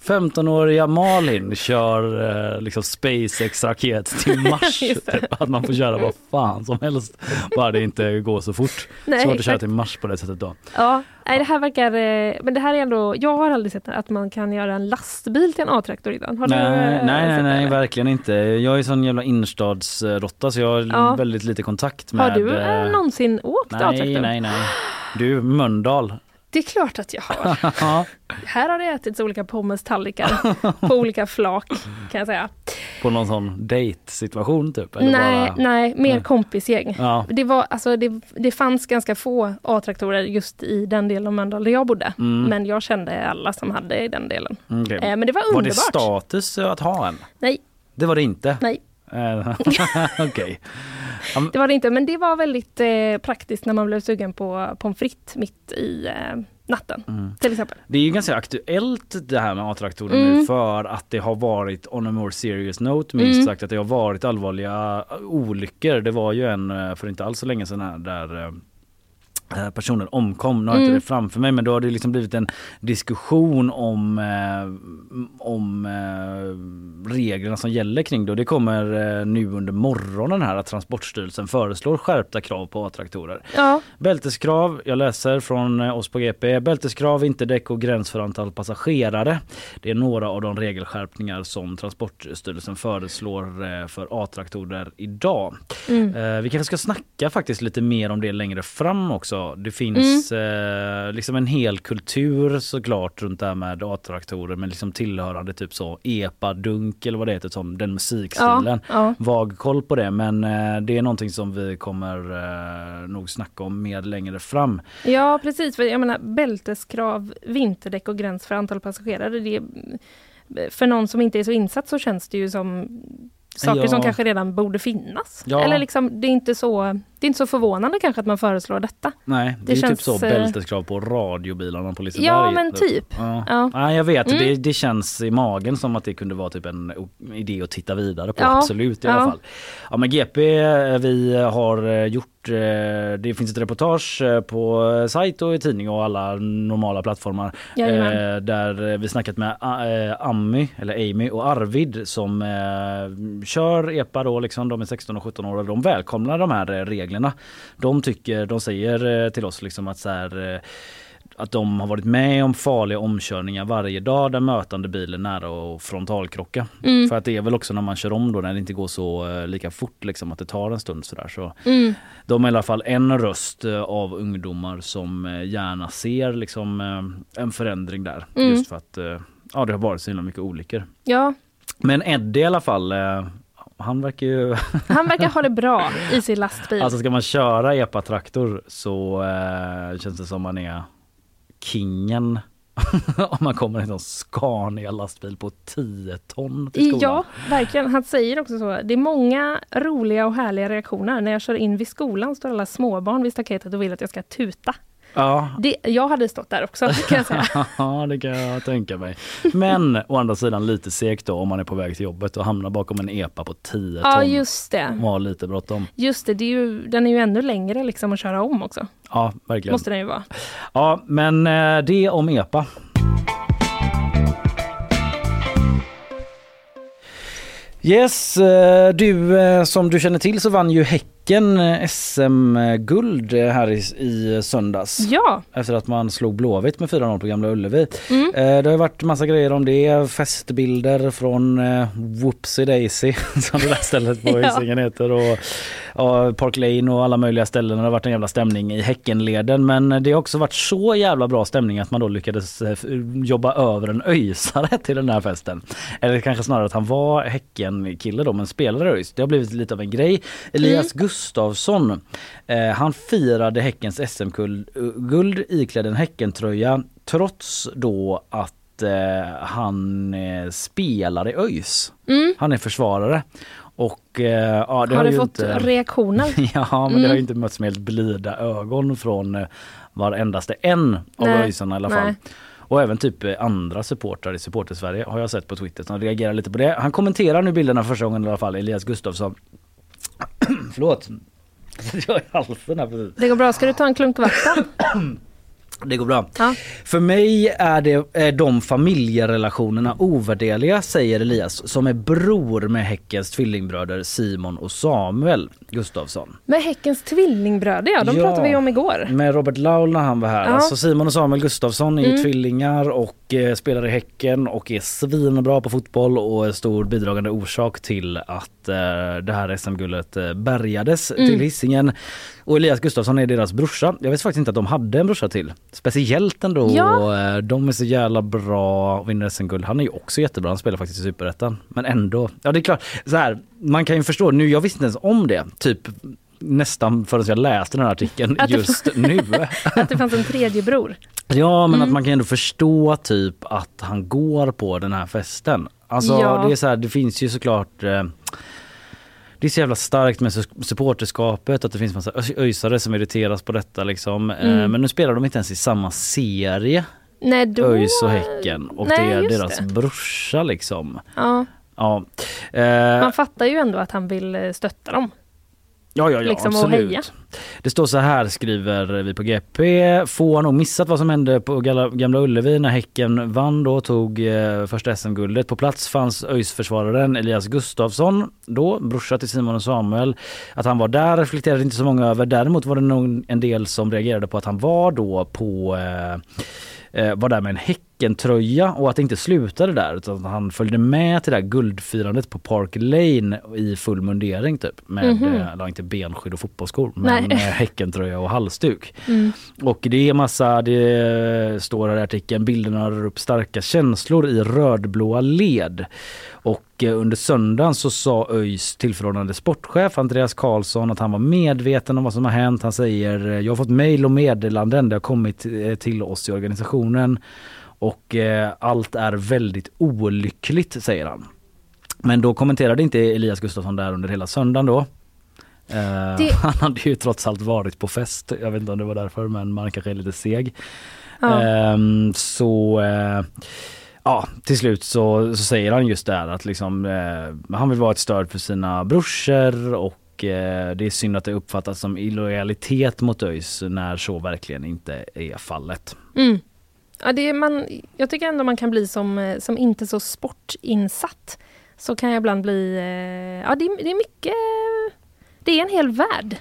15-åriga Malin kör liksom SpaceX-raket till Mars. Typ. Att man får köra vad fan som helst. Bara det inte går så fort. Nej, svårt att köra till Mars på det sättet då. Ja, nej, det här verkar... Men det här är ändå... Jag har aldrig sett att man kan göra en lastbil till en A-traktor innan. Har nej, verkligen inte. Jag är sån jävla innerstadsrotta, så jag har väldigt lite kontakt med... Har du någonsin åkt A-traktor? Nej. Du, Mölndal. Det är klart att jag har. Här har det ätits olika pommes-tallrikar på olika flak, kan jag säga. På någon sån date-situation typ? Eller mer kompisgäng. Ja. Det var, alltså, det fanns ganska få A-traktorer just i den delen av Mölndal där jag bodde. Mm. Men jag kände alla som hade i den delen. Okay. Men det var underbart. Var det status att ha en? Nej. Det var det inte? Nej. Okej. Det var det inte, men det var väldigt praktiskt när man blev sugen på pommes frites mitt i natten, till exempel. Det är ju ganska aktuellt det här med A-traktorer nu, för att det har varit on a more serious note, minst sagt, att det har varit allvarliga olyckor. Det var ju en för inte alls så länge sedan här, där... personen omkom. Nu har jag inte det framför mig, men då har det liksom blivit en diskussion om reglerna som gäller kring det. Och det kommer nu under morgonen här att Transportstyrelsen föreslår skärpta krav på A-traktorer. Ja. Bälteskrav, jag läser från oss på GP, bälteskrav, interdäck och gräns för antal passagerare. Det är några av de regelskärpningar som Transportstyrelsen föreslår för A-traktorer idag. Vi kanske ska snacka faktiskt lite mer om det längre fram också. Det finns liksom en hel kultur såklart runt det här med A-traktorer, men liksom tillhörande typ så epa-dunk eller vad det heter, som den musikstilen. Ja. Vag koll på det, men det är någonting som vi kommer nog snacka om mer längre fram. Ja, precis. För jag menar, bälteskrav, vinterdäck och gräns för antal passagerare. Det är, för någon som inte är så insatt, så känns det ju som... saker som kanske redan borde finnas. Ja. Eller liksom, det är inte så förvånande kanske att man föreslår detta. Nej, det är ju känns... typ så bälteskrav på radiobilarna på Liseberg. Ja, men typ. Ja, jag vet. Det känns i magen som att det kunde vara typ en idé att titta vidare på. Ja. Absolut, i alla fall. Ja, men GP, vi har gjort... Det finns ett reportage på sajt och i tidning och alla normala plattformar, där vi snackat med Amy och Arvid som kör epa då, liksom. De är 16 och 17 år och de välkomnar de här reglerna. De säger till oss liksom att så här, att de har varit med om farliga omkörningar varje dag där mötande bilen nära och frontalkrocka. För att det är väl också när man kör om då, när det inte går så lika fort liksom, att det tar en stund sådär. Så de är i alla fall en röst av ungdomar som gärna ser liksom en förändring där. Just för att det har varit så himla mycket olyckor. Ja. Men Eddie i alla fall... Han verkar ju... Han verkar ha det bra i sin lastbil. Alltså ska man köra epa-traktor så känns det som man är... kingen om man kommer i en sån Scania lastbil på 10 ton till skolan. Ja, verkligen. Han säger också så. Det är många roliga och härliga reaktioner. När jag kör in vid skolan står alla småbarn vid staketet och vill att jag ska tuta. Ja. Jag hade stått där också, kan jag säga. Ja, det kan jag tänka mig. Men å andra sidan lite segt då, om man är på väg till jobbet och hamnar bakom en epa på 10 ton. Ja, just det. Var lite bråttom. Just det, den är ju ännu längre liksom att köra om också. Ja, verkligen. Måste den ju vara. Ja, men det om epa. Yes, du, som du känner till så vann ju Häcken SM-guld här i söndags. Ja. Efter att man slog Blåvitt med 4-0 på gamla Ulevi. Det har varit massa grejer om det. Festbilder från Whoopsie Daisy, som det där stället på Hisingen heter. Och Park Lane och alla möjliga ställen. Det har varit en jävla stämning i Häckenleden. Men det har också varit så jävla bra stämning att man då lyckades jobba över en öjsare till den här festen. Eller kanske snarare att han var Häcken-kille då, men spelade Öjs. Det har blivit lite av en grej. Elias Gustafsson, han firade Häckens SM-guld iklädd en Häckentröja, trots då att han spelar i Öjs. Han är försvarare. Och, ja, det har du ju fått inte... reaktioner? Ja, men det har ju inte mötts med helt blida ögon från varendaste en av öjsarna i alla fall. Nej. Och även typ andra supportrar i Supporter-Sverige har jag sett på Twitter som reagerar lite på det. Han kommenterar nu bilderna första gången i alla fall, Elias Gustafsson. Förlåt. Jag är halsen här precis. Det går bra, ska du ta en klunk vatten? Det går bra. Ja. För mig är de familjerelationerna ovärderliga, säger Elias, som är bror med Häckens tvillingbröder Simon och Samuel Gustafsson. Med Häckens tvillingbröder, ja. De pratade vi om igår. Med Robert Laul när han var här. Ja. Alltså Simon och Samuel Gustafsson är ju tvillingar och spelar i Häcken och är svinbra på fotboll och är stor bidragande orsak till att det här SM-guldet bärgades till Hisingen. Och Elias Gustafsson är deras brorsa. Jag vet faktiskt inte att de hade en brorsa till. Speciellt ändå. Ja. De är så jävla bra och vinner SM-guld. Han är ju också jättebra. Han spelar faktiskt i Superettan. Men ändå. Ja, det är klart. Så här, man kan ju förstå. Nu, jag visste inte ens om det. Typ nästan förrän jag läste den här artikeln just nu. Att det fanns en tredje bror. Ja, men att man kan ändå förstå typ att han går på den här festen. Alltså, det är så här, det finns ju såklart... Det är så jävla starkt med supporterskapet att det finns massa öjsare som irriteras på detta liksom. Men nu spelar de inte ens i samma serie. Nej, då... Öjs och Häcken. Och nej, det är deras brorsa liksom. Ja. Ja. Man fattar ju ändå att han vill stötta dem. Ja, liksom absolut. Det står så här, skriver vi på GP. Få har nog missat vad som hände på gamla Ulevi när Häcken vann då, tog första SM-guldet. På plats fanns öjsförsvararen Elias Gustafsson, då brorsa till Simon och Samuel. Att han var där reflekterade inte så många över. Däremot var det nog en del som reagerade på att han var då på... var där med en Häckentröja och att det inte slutade där utan han följde med till det där guldfirandet på Park Lane i full mundering typ med inte benskydd och fotbollsskor men Häckentröja och halsduk. Och det är massa, det står här i artikeln, bilderna rör upp starka känslor i rödblåa led. Och under söndagen så sa ÖIS tillförordnade sportchef Andreas Karlsson att han var medveten om vad som har hänt. Han säger, jag har fått mejl och meddelanden, det har kommit till oss i organisationen och allt är väldigt olyckligt, säger han. Men då kommenterade inte Elias Gustafsson där under hela söndagen då. Han hade ju trots allt varit på fest, jag vet inte om det var därför, men man kanske är lite seg. Ja, till slut så säger han just det här att liksom, han vill vara ett stöd för sina brorsor och det är synd att det uppfattas som illojalitet mot ÖIS när så verkligen inte är fallet. Ja, jag tycker ändå man kan bli som inte så sportinsatt, så kan jag ibland bli, det är mycket, det är en hel värld.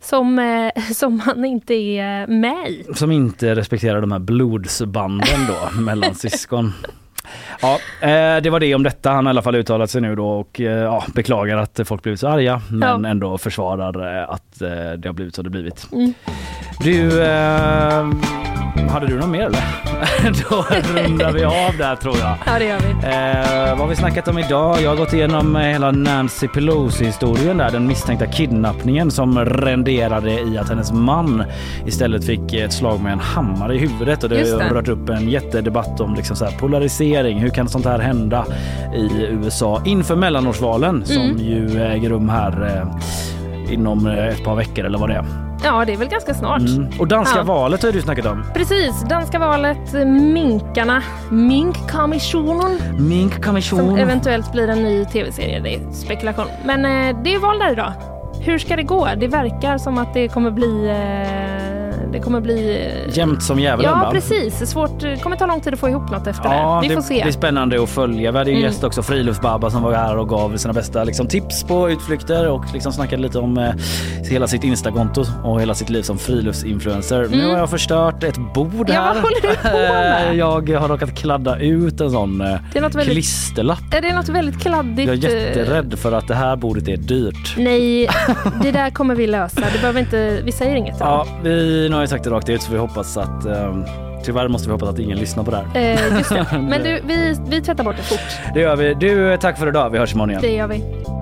Som man inte är med i. Som inte respekterar de här blodsbanden då mellan syskon. Ja, det var det om detta. Han har i alla fall uttalat sig nu då och beklagar att folk blivit så arga. Men ändå försvarar att det har blivit så det blivit. Du, hade du något mer eller? Då rundar vi av där tror jag. Ja, det gör vi. Vad har vi snackat om idag? Jag har gått igenom hela Nancy Pelosi-historien där. Den misstänkta kidnappningen som renderade i att hennes man istället fick ett slag med en hammare i huvudet. Och det har rört upp en jättedebatt om liksom så här polarisering. Hur kan sånt här hända i USA inför mellanårsvalen som ju äger rum här inom ett par veckor eller vad det är? Ja, det är väl ganska snart. Och danska valet har du snackat om. Precis, danska valet, minkarna, minkkommissionen. Som eventuellt blir en ny tv-serie, det är spekulation. Men det är val där idag. Hur ska det gå? Det verkar som att det kommer bli... Det kommer bli... jämnt som jävlar. Ja, precis. Det är svårt. Det kommer ta lång tid att få ihop något efter det. Vi får se. Det är spännande att följa. Vi hade ju gäst också, friluftsbaba, som var här och gav sina bästa liksom, tips på utflykter och liksom snackade lite om hela sitt Instakonto och hela sitt liv som friluftsinfluencer. Nu har jag förstört ett bord här. Jag har råkat kladda ut en sån klisterlapp. Det är något väldigt kladdigt. Jag är jätterädd för att det här bordet är dyrt. Nej, det där kommer vi lösa. Det behöver inte... Vi säger inget. Ja, nu har jag sagt det rakt ut så vi hoppas att tyvärr måste vi hoppas att ingen lyssnar på det här. Just det. Men vi tvättar bort det fort. Det gör vi. Du, tack för idag. Vi hörs imorgon igen. Det gör vi.